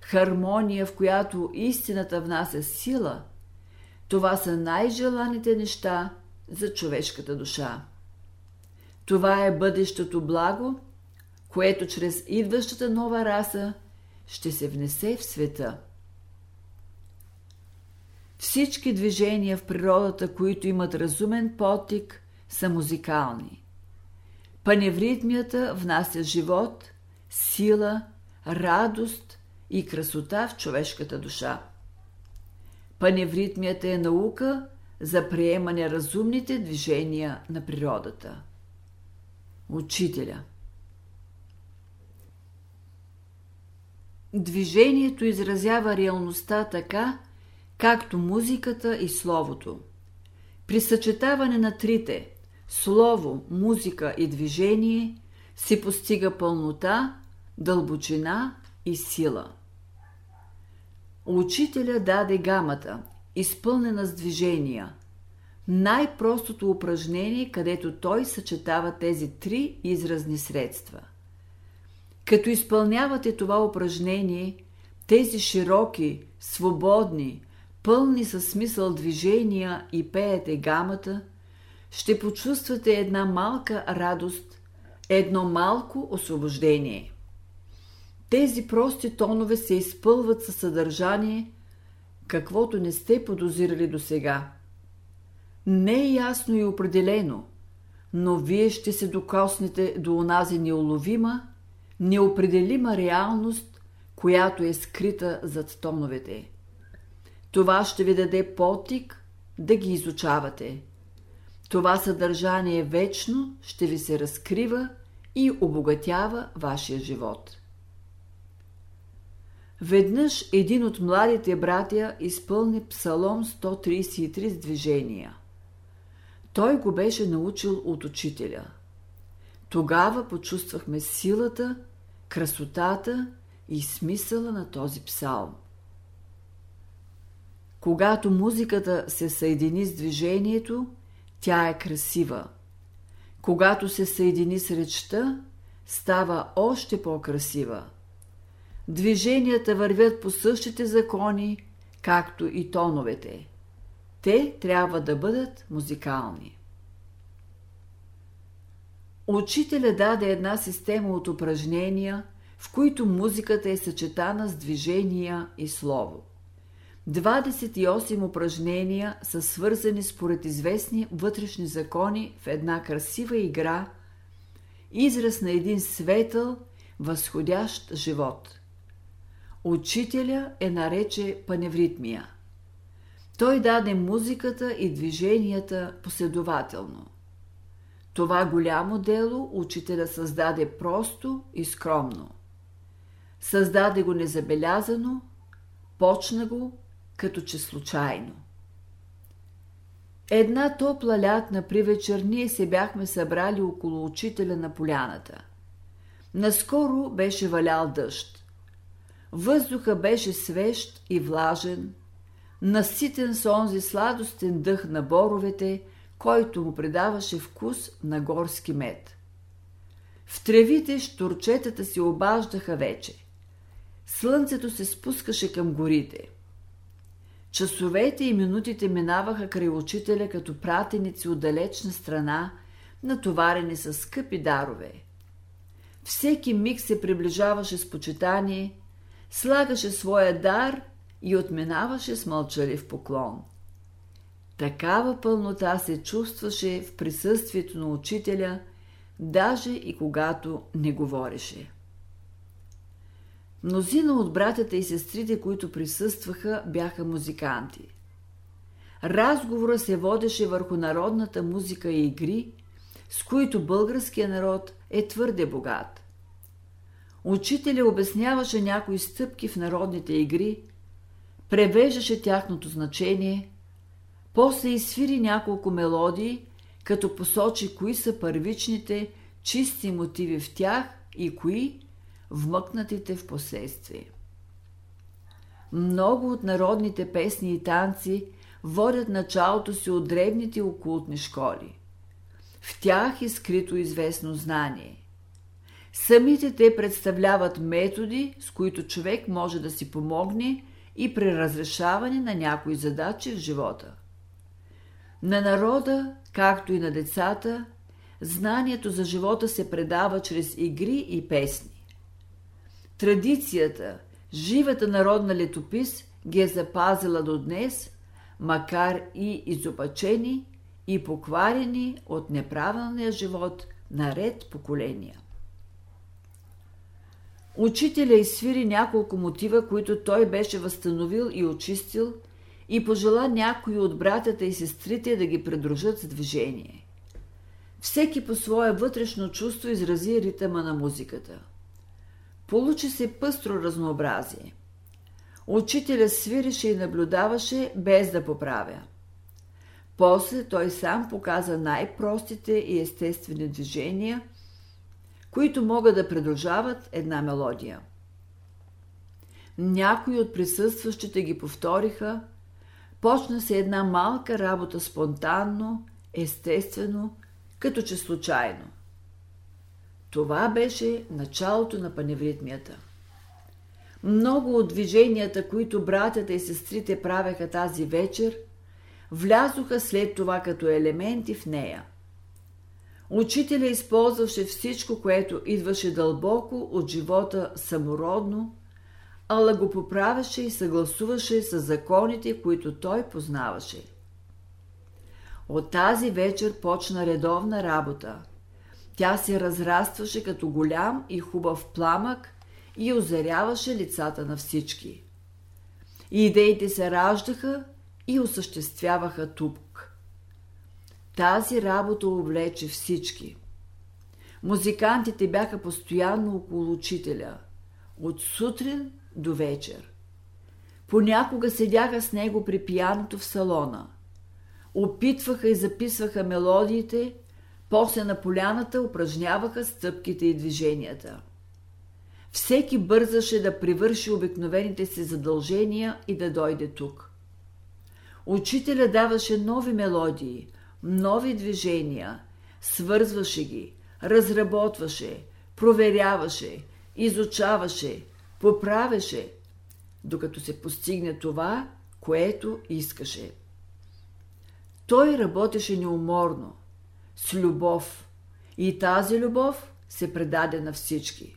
Хармония, в която истината внася сила. Това са най-желаните неща за човешката душа. Това е бъдещото благо, което чрез идващата нова раса ще се внесе в света. Всички движения в природата, които имат разумен потик, са музикални. Паневритмията внася живот, сила, радост и красота в човешката душа. Паневритмията е наука за приемане разумните движения на природата. Учителя. Движението изразява реалността така, както музиката и словото. При съчетаване на трите – слово, музика и движение – се постига пълнота, дълбочина и сила. Учителя даде гамата, изпълнена с движения, най-простото упражнение, където той съчетава тези три изразни средства. Като изпълнявате това упражнение, тези широки, свободни, пълни със смисъл движения и пеете гамата, ще почувствате една малка радост, едно малко освобождение. Тези прости тонове се изпълват със съдържание, каквото не сте подозирали досега. Не е ясно и определено, но вие ще се докоснете до онази неуловима, неопределима реалност, която е скрита зад тоновете. Това ще ви даде потик да ги изучавате. Това съдържание вечно ще ви се разкрива и обогатява вашия живот. Веднъж един от младите братя изпълни Псалом 133 с движения. Той го беше научил от учителя. Тогава почувствахме силата, красотата и смисъла на този псалм. Когато музиката се съедини с движението, тя е красива. Когато се съедини с речта, става още по-красива. Движенията вървят по същите закони, както и тоновете. Те трябва да бъдат музикални. Учителя даде една система от упражнения, в които музиката е съчетана с движения и слово. 28 упражнения са свързани според известни вътрешни закони в една красива игра, израз на един светъл, възходящ живот. Учителя е нарече паневритмия. Той даде музиката и движенията последователно. Това голямо дело учителя създаде просто и скромно. Създаде го незабелязано, почна го като че случайно. Една топла лятна привечер ние се бяхме събрали около учителя на поляната. Наскоро беше валял дъжд. Въздуха беше свеж и влажен, наситен с онзи сладостен дъх на боровете, който му придаваше вкус на горски мед. В тревите щурчетата се обаждаха вече. Слънцето се спускаше към горите. Часовете и минутите минаваха край учителя като пратеници от далечна страна, натоварени с скъпи дарове. Всеки миг се приближаваше с почитание, слагаше своя дар и отминаваше с мълчалив поклон. Такава пълнота се чувстваше в присъствието на учителя, даже и когато не говореше. Мнозина от братята и сестрите, които присъстваха, бяха музиканти. Разговора се водеше върху народната музика и игри, с които българския народ е твърде богат. Учителя обясняваше някои стъпки в народните игри, превеждаше тяхното значение, после изсвири няколко мелодии, като посочи кои са първичните, чисти мотиви в тях и кои вмъкнатите в последствие. Много от народните песни и танци водят началото си от древните окултни школи. В тях е скрито известно знание. Самите те представляват методи, с които човек може да си помогне и при разрешаване на някои задачи в живота. На народа, както и на децата, знанието за живота се предава чрез игри и песни. Традицията, живата народна летопис ги е запазила до днес, макар и изопачени и покварени от неправилния живот на ред поколения. Учителя изсвири няколко мотива, които той беше възстановил и очистил, и пожела някои от братята и сестрите да ги придружат с движение. Всеки по свое вътрешно чувство изрази ритъма на музиката. Получи се пъстро разнообразие. Учителя свирише и наблюдаваше, без да поправя. После той сам показа най-простите и естествени движения, които могат да придружават една мелодия. Някои от присъстващите ги повториха, почна се една малка работа спонтанно, естествено, като че случайно. Това беше началото на паневритмията. Много от движенията, които братята и сестрите правеха тази вечер, влязоха след това като елементи в нея. Учителя използваше всичко, което идваше дълбоко от живота самородно, ала го поправяше и съгласуваше с законите, които той познаваше. От тази вечер почна редовна работа. Тя се разрастваше като голям и хубав пламък и озаряваше лицата на всички. Идеите се раждаха и осъществяваха тук. Тази работа облече всички. Музикантите бяха постоянно около учителя, от сутрин до вечер. Понякога седяха с него при пианото в салона. Опитваха и записваха мелодиите, после на поляната упражняваха стъпките и движенията. Всеки бързаше да привърши обикновените си задължения и да дойде тук. Учителя даваше нови мелодии, нови движения, свързваше ги, разработваше, проверяваше, изучаваше, поправеше, докато се постигне това, което искаше. Той работеше неуморно, с любов, и тази любов се предаде на всички.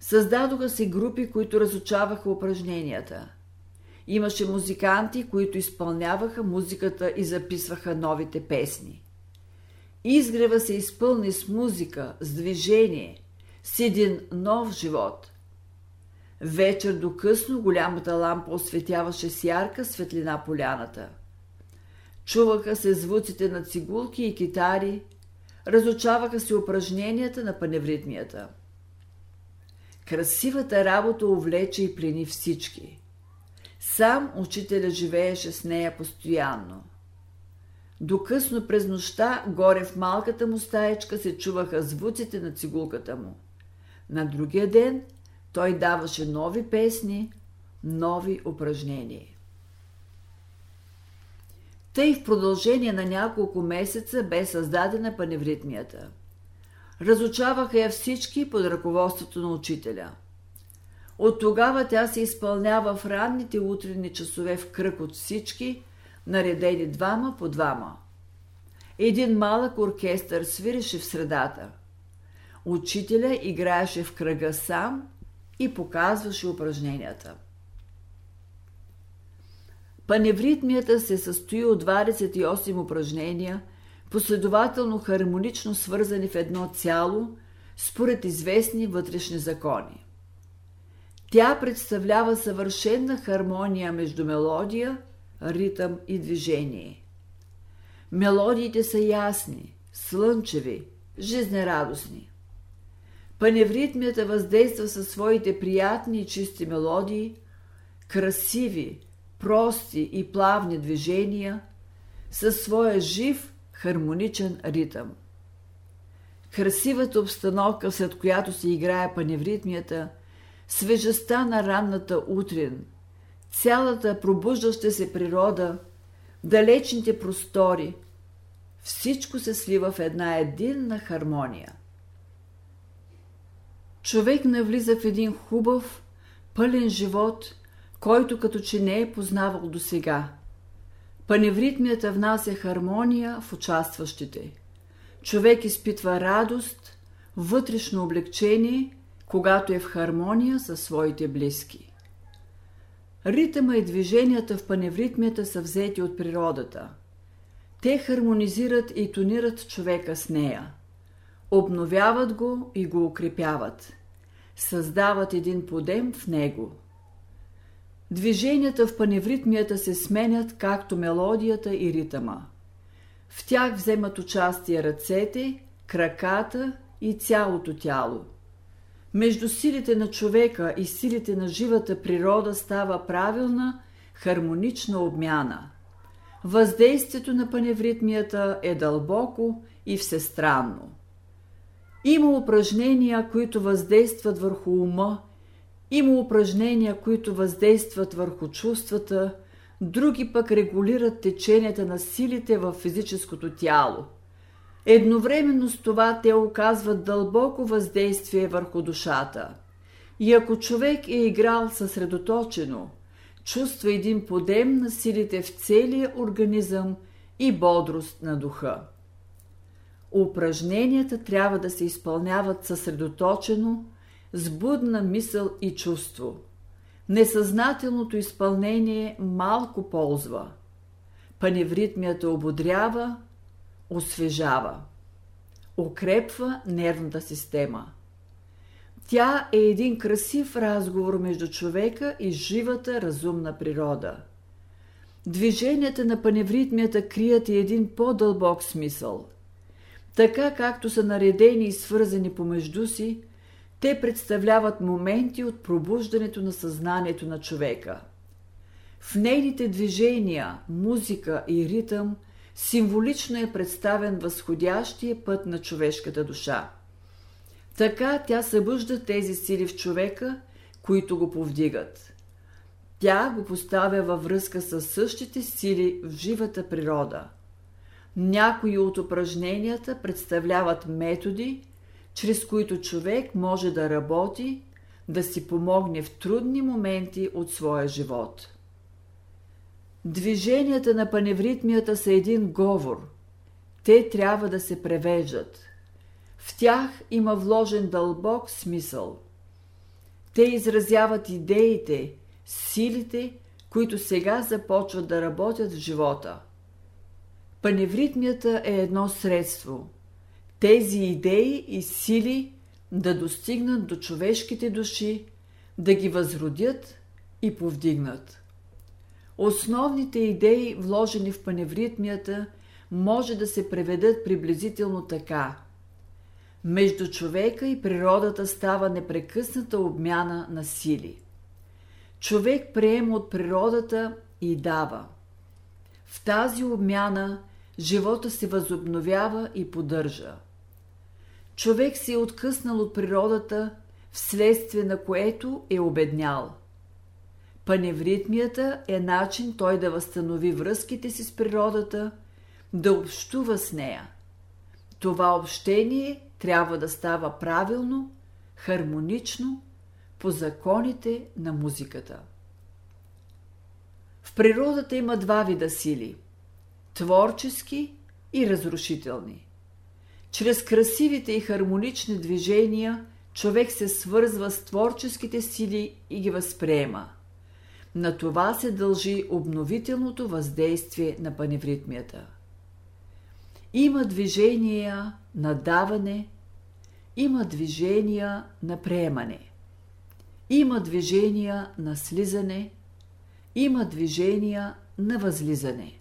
Създадоха се групи, които разучаваха упражненията. Имаше музиканти, които изпълняваха музиката и записваха новите песни. Изгрева се изпълни с музика, с движение, с един нов живот. Вечер до късно голямата лампа осветяваше с ярка светлина поляната. Чуваха се звуците на цигулки и китари, разучаваха се упражненията на паневритмията. Красивата работа увлече и плени всички. Сам учителя живееше с нея постоянно. Докъсно през нощта, горе в малката му стаечка, се чуваха звуците на цигулката му. На другия ден той даваше нови песни, нови упражнения. Тъй в продължение на няколко месеца бе създадена паневритмията. Разучаваха я всички под ръководството на учителя. От тогава тя се изпълнява в ранните утренни часове в кръг от всички, наредени двама по двама. Един малък оркестър свиреше в средата. Учителя играеше в кръга сам и показваше упражненията. Паневритмията се състои от 28 упражнения, последователно хармонично свързани в едно цяло, според известни вътрешни закони. Тя представлява съвършена хармония между мелодия, ритъм и движение. Мелодиите са ясни, слънчеви, жизнерадостни. Паневритмията въздейства със своите приятни и чисти мелодии, красиви, прости и плавни движения, със своя жив, хармоничен ритъм. Красивата обстановка, след която се играе паневритмията, свежестта на ранната утрин, цялата пробуждаща се природа, далечните простори, всичко се слива в една единна хармония. Човек навлиза в един хубав, пълен живот, който като че не е познавал досега. Паневритмията внася хармония в участващите. Човек изпитва радост, вътрешно облегчение, когато е в хармония със своите близки. Ритъма и движенията в паневритмията са взети от природата. Те хармонизират и тонират човека с нея. Обновяват го и го укрепяват. Създават един подем в него. Движенията в паневритмията се сменят както мелодията и ритъма. В тях вземат участие ръцете, краката и цялото тяло. Между силите на човека и силите на живата природа става правилна, хармонична обмяна. Въздействието на паневритмията е дълбоко и всестранно. Има упражнения, които въздействат върху ума, има упражнения, които въздействат върху чувствата, други пък регулират теченията на силите във физическото тяло. Едновременно с това те оказват дълбоко въздействие върху душата. И ако човек е играл съсредоточено, чувства един подем на силите в целия организъм и бодрост на духа. Упражненията трябва да се изпълняват съсредоточено, с будна мисъл и чувство. Несъзнателното изпълнение малко ползва. Паневритмията ободрява, освежава. Укрепва нервната система. Тя е един красив разговор между човека и живата разумна природа. Движенията на паневритмията крият и един по-дълбок смисъл. Така както са наредени и свързани помежду си, те представляват моменти от пробуждането на съзнанието на човека. В нейните движения, музика и ритъм символично е представен възходящия път на човешката душа. Така тя събужда тези сили в човека, които го повдигат. Тя го поставя във връзка с същите сили в живата природа. Някои от упражненията представляват методи, чрез които човек може да работи, да си помогне в трудни моменти от своя живот. Движенията на паневритмията са един говор. Те трябва да се превеждат. В тях има вложен дълбок смисъл. Те изразяват идеите, силите, които сега започват да работят в живота. Паневритмията е едно средство – тези идеи и сили да достигнат до човешките души, да ги възродят и повдигнат. Основните идеи, вложени в паневритмията, може да се преведат приблизително така. Между човека и природата става непрекъсната обмяна на сили. Човек приема от природата и дава. В тази обмяна живота се възобновява и поддържа. Човек се е откъснал от природата, вследствие на което е обеднял. Паневритмията е начин той да възстанови връзките си с природата, да общува с нея. Това общение трябва да става правилно, хармонично, по законите на музиката. В природата има два вида сили – творчески и разрушителни. Чрез красивите и хармонични движения човек се свързва с творческите сили и ги възприема. На това се дължи обновителното въздействие на паневритмията. Има движения на даване, има движения на приемане, има движения на слизане, има движения на възлизане.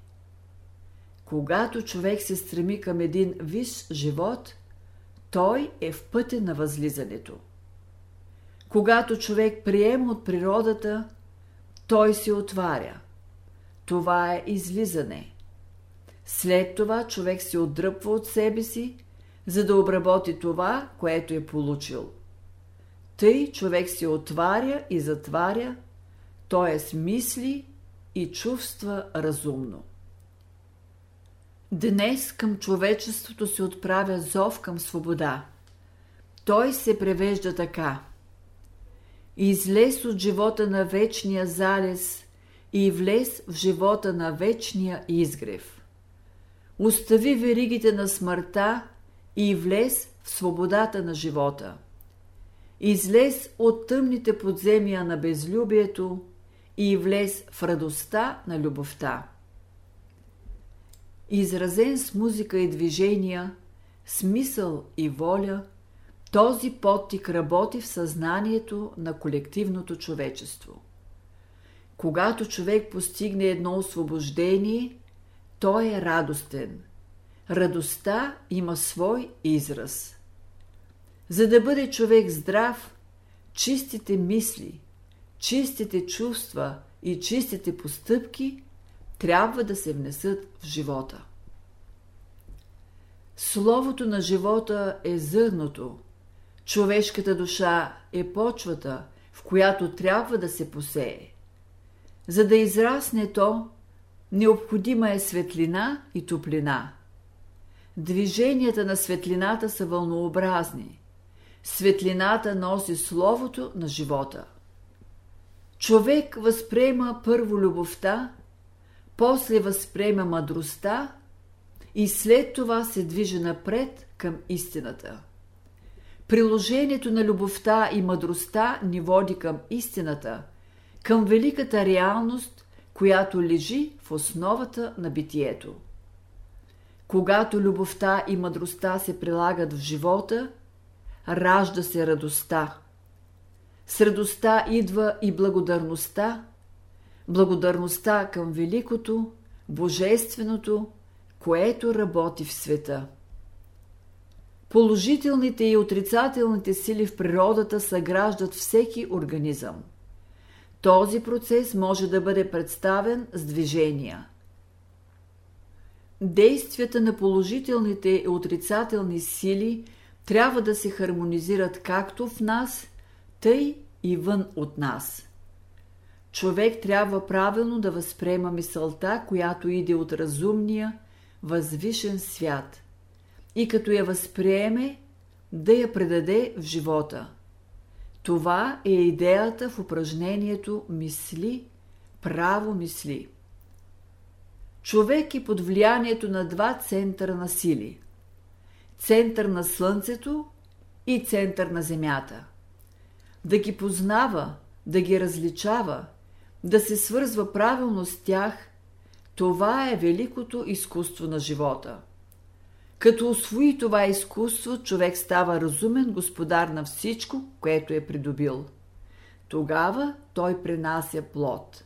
Когато човек се стреми към един висш живот, той е в пътя на възлизането. Когато човек приема от природата, той се отваря. Това е излизане. След това човек се отдръпва от себе си, за да обработи това, което е получил. Тъй човек се отваря и затваря, т.е. мисли и чувства разумно. Днес към човечеството се отправя зов към свобода. Той се превежда така: излез от живота на вечния залез и влез в живота на вечния изгрев. Остави веригите на смъртта и влез в свободата на живота. Излез от тъмните подземия на безлюбието и влез в радостта на любовта. Изразен с музика и движения, смисъл и воля, този подтик работи в съзнанието на колективното човечество. Когато човек постигне едно освобождение, той е радостен. Радостта има свой израз. За да бъде човек здрав, чистите мисли, чистите чувства и чистите постъпки трябва да се внесат в живота. Словото на живота е зърното. Човешката душа е почвата, в която трябва да се посее. За да израсне то, необходима е светлина и топлина. Движенията на светлината са вълнообразни. Светлината носи словото на живота. Човек възприема първо любовта, после възприема мъдростта и след това се движи напред към истината. Приложението на любовта и мъдростта ни води към истината, към великата реалност, която лежи в основата на битието. Когато любовта и мъдростта се прилагат в живота, ражда се радостта. С радостта идва и благодарността, благодарността към великото, божественото, което работи в света. Положителните и отрицателните сили в природата съграждат всеки организъм. Този процес може да бъде представен с движения. Действията на положителните и отрицателни сили трябва да се хармонизират както в нас, тъй и вън от нас. Човек трябва правилно да възприема мисълта, която иде от разумния, възвишен свят, и като я възприеме, да я предаде в живота. Това е идеята в упражнението «Мисли, право мисли». Човек е под влиянието на два центъра на сили – център на Слънцето и център на Земята. Да ги познава, да ги различава, да се свързва правилно с тях, това е великото изкуство на живота. Като усвои това изкуство, човек става разумен господар на всичко, което е придобил. Тогава той принася плод.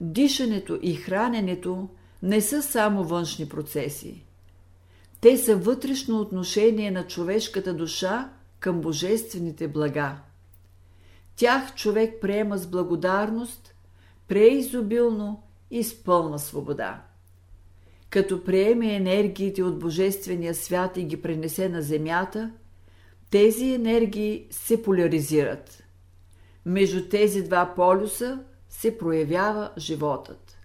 Дишането и храненето не са само външни процеси. Те са вътрешно отношение на човешката душа към божествените блага. Тях човек приема с благодарност, преизобилно и с пълна свобода. Като приеме енергиите от божествения свят и ги пренесе на земята, тези енергии се поляризират. Между тези два полюса се проявява животът.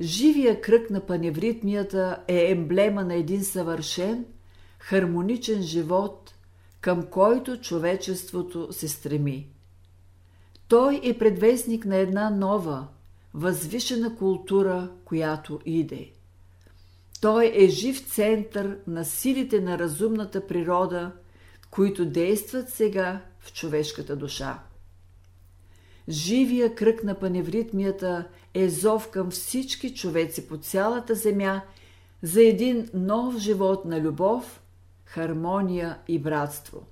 Живия кръг на паневритмията е емблема на един съвършен, хармоничен живот, към който човечеството се стреми. Той е предвестник на една нова, възвишена култура, която иде. Той е жив център на силите на разумната природа, които действат сега в човешката душа. Живия кръг на паневритмията е зов към всички човеци по цялата земя за един нов живот на любов, хармония и братство.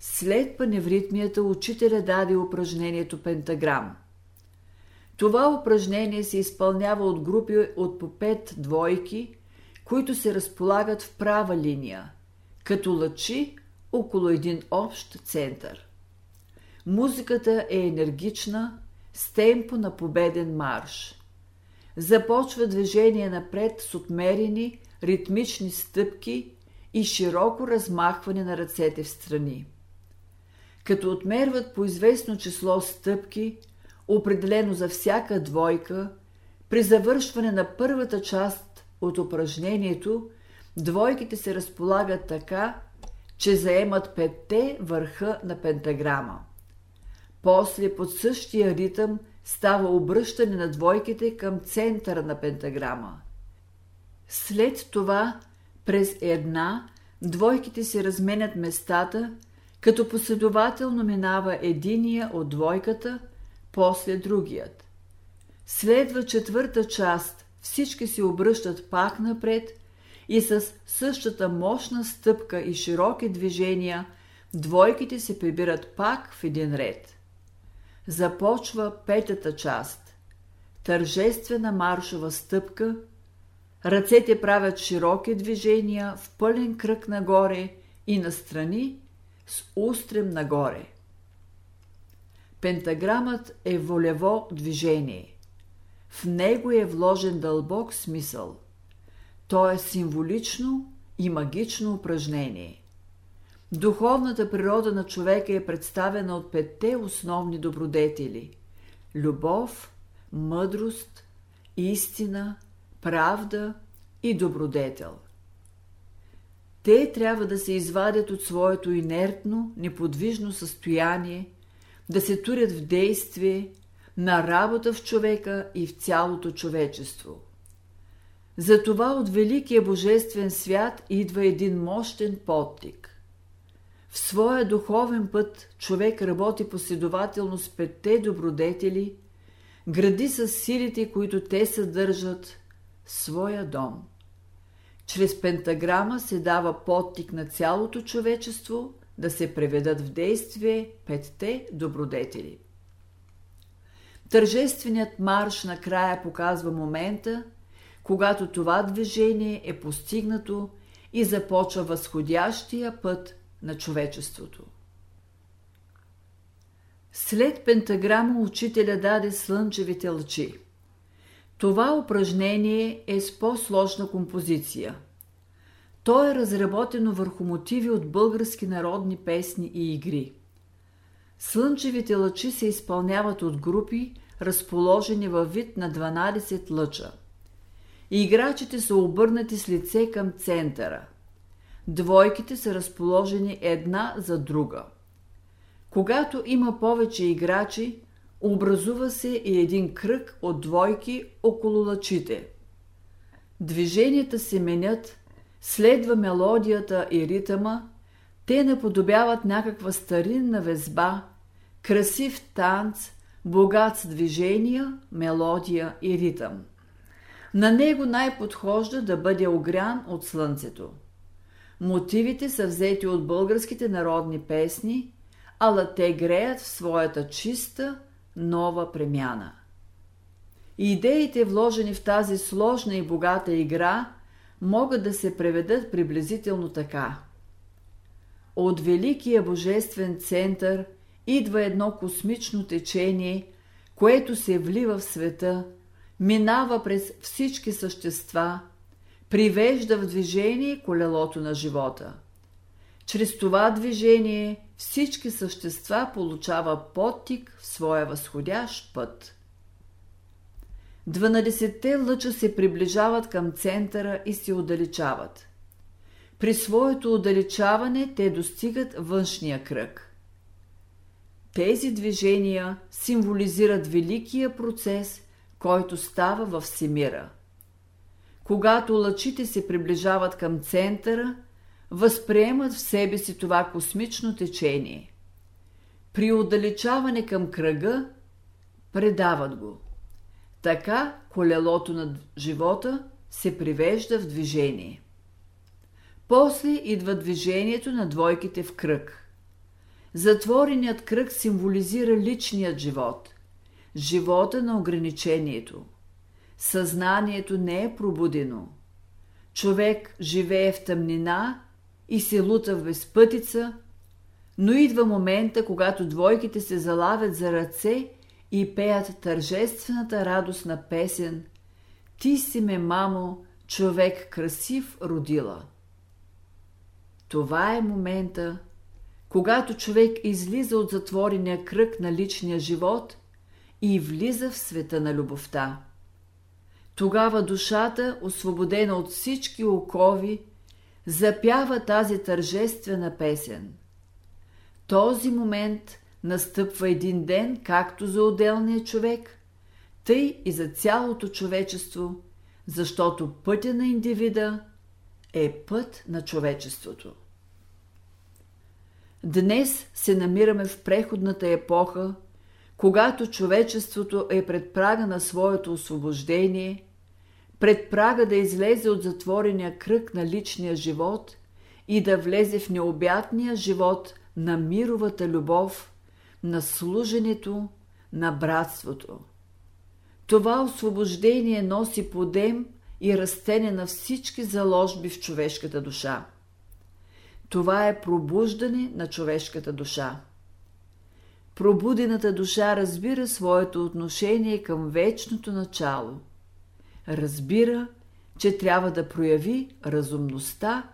След паневритмията учителя даде упражнението Пентаграм. Това упражнение се изпълнява от групи от по 5 двойки, които се разполагат в права линия, като лъчи около един общ център. Музиката е енергична, с темпо на победен марш. Започва движение напред с отмерени, ритмични стъпки и широко размахване на ръцете в страни. Като отмерват по известно число стъпки, определено за всяка двойка, при завършване на първата част от упражнението, двойките се разполагат така, че заемат 5-те върха на пентаграма. После под същия ритъм става обръщане на двойките към центъра на пентаграма. След това през една двойките се разменят местата, като последователно минава единия от двойката, после другият. Следва четвърта част, всички се обръщат пак напред и с същата мощна стъпка и широки движения двойките се прибират пак в един ред. Започва петата част. Тържествена маршова стъпка. Ръцете правят широки движения в пълен кръг нагоре и настрани с устрем нагоре. Пентаграмът е волево движение. В него е вложен дълбок смисъл. То е символично и магично упражнение. Духовната природа на човека е представена от 5-те основни добродетели – любов, мъдрост, истина, правда и добродетел. Те трябва да се извадят от своето инертно, неподвижно състояние, да се турят в действие, на работа в човека и в цялото човечество. Затова от великия божествен свят идва един мощен подтик. В своя духовен път човек работи последователно с 5-те добродетели, гради с силите, които те съдържат, своя дом. Чрез пентаграма се дава подтик на цялото човечество да се преведат в действие 5-те добродетели. Тържественият марш накрая показва момента, когато това движение е постигнато и започва възходящия път на човечеството. След пентаграма учителя даде слънчевите лъчи. Това упражнение е с по-сложна композиция. То е разработено върху мотиви от български народни песни и игри. Слънчевите лъчи се изпълняват от групи, разположени във вид на 12 лъча. Играчите са обърнати с лице към центъра. Двойките са разположени една за друга. Когато има повече играчи, образува се и един кръг от двойки около лъчите. Движенията се менят, следва мелодията и ритъма, те наподобяват някаква старинна везба, красив танц, богат с движения, мелодия и ритъм. На него най-подхожда да бъде огрян от слънцето. Мотивите са взети от българските народни песни, ала те греят в своята чиста, нова премяна. Идеите, вложени в тази сложна и богата игра, могат да се преведат приблизително така. От великия божествен център идва едно космично течение, което се влива в света, минава през всички същества, привежда в движение колелото на живота. Чрез това движение всички същества получава подтик в своя възходящ път. 12-те лъча се приближават към центъра и се отдалечават. При своето отдалечаване те достигат външния кръг. Тези движения символизират великия процес, който става във всемира. Когато лъчите се приближават към центъра, възприемат в себе си това космично течение. При отдалечаване към кръга предават го. Така колелото на живота се привежда в движение. После идва движението на двойките в кръг. Затвореният кръг символизира личният живот, живота на ограничението. Съзнанието не е пробудено. Човек живее в тъмнина и се лута в безпътица, но идва момента, когато двойките се залавят за ръце и пеят тържествената радостна песен «Ти си ме, мамо, човек красив родила». Това е момента, когато човек излиза от затворения кръг на личния живот и влиза в света на любовта. Тогава душата, освободена от всички окови, запява тази тържествена песен. Този момент настъпва един ден както за отделния човек, тъй и за цялото човечество, защото пътя на индивида е път на човечеството. Днес се намираме в преходната епоха, когато човечеството е пред прага на своето освобождение, пред прага да излезе от затворения кръг на личния живот и да влезе в необятния живот на мировата любов, на служенето, на братството. Това освобождение носи подем и растене на всички заложби в човешката душа. Това е пробуждане на човешката душа. Пробудената душа разбира своето отношение към вечното начало. Разбира, че трябва да прояви разумността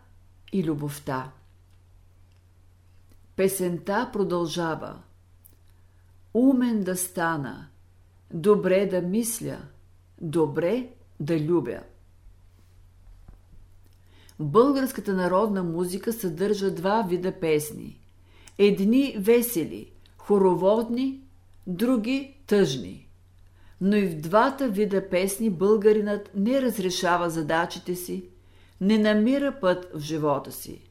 и любовта. Песента продължава. Умен да стана, добре да мисля, добре да любя. Българската народна музика съдържа два вида песни. Едни весели, хороводни, други тъжни. Но и в двата вида песни българинът не разрешава задачите си, не намира път в живота си.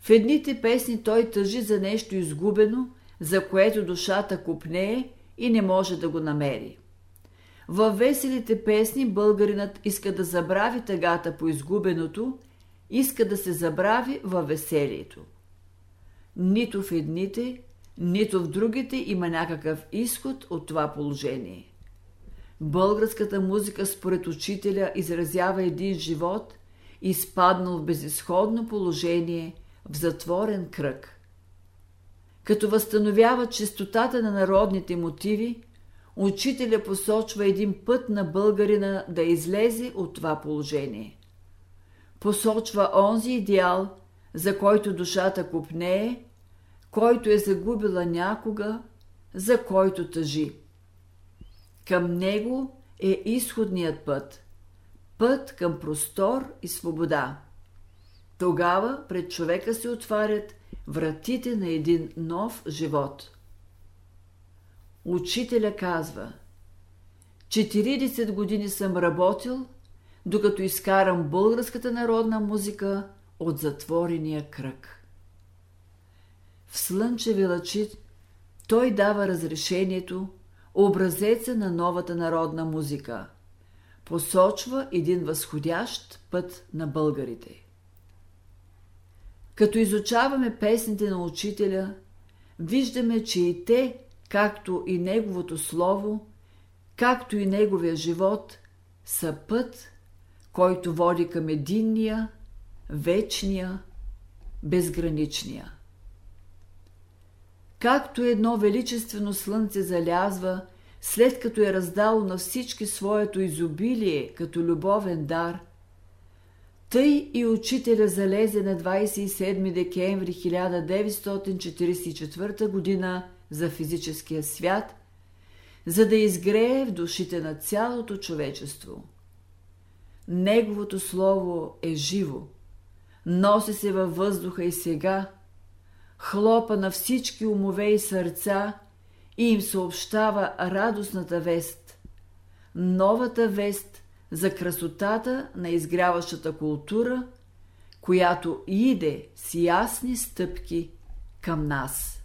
В едните песни той тъжи за нещо изгубено, за което душата копнее и не може да го намери. Във веселите песни българинът иска да забрави тъгата по изгубеното, иска да се забрави във веселието. Нито в едните, нито в другите има някакъв изход от това положение. Българската музика според учителя изразява един живот, изпаднал в безизходно положение, в затворен кръг. Като възстановява чистотата на народните мотиви, учителя посочва един път на българина да излезе от това положение. Посочва онзи идеал, за който душата копнее, който е загубила някога, за който тъжи. Към него е изходният път, път към простор и свобода. Тогава пред човека се отварят вратите на един нов живот. Учителя казва: 40 години съм работил, докато изкарам българската народна музика от затворения кръг. В слънчеви лъчи той дава разрешението, образеца на новата народна музика. Посочва един възходящ път на българите. Като изучаваме песните на учителя, виждаме, че и те, както и неговото слово, както и неговия живот, са път, който води към единния, вечния, безграничния. Както едно величествено слънце залязва, след като е раздало на всички своето изобилие като любовен дар, тъй и учителя залезе на 27 декември 1944 г. за физическия свят, за да изгрее в душите на цялото човечество. Неговото слово е живо, носи се във въздуха и сега, хлопа на всички умове и сърца и им съобщава радостната вест, новата вест за красотата на изгряващата култура, която иде с ясни стъпки към нас.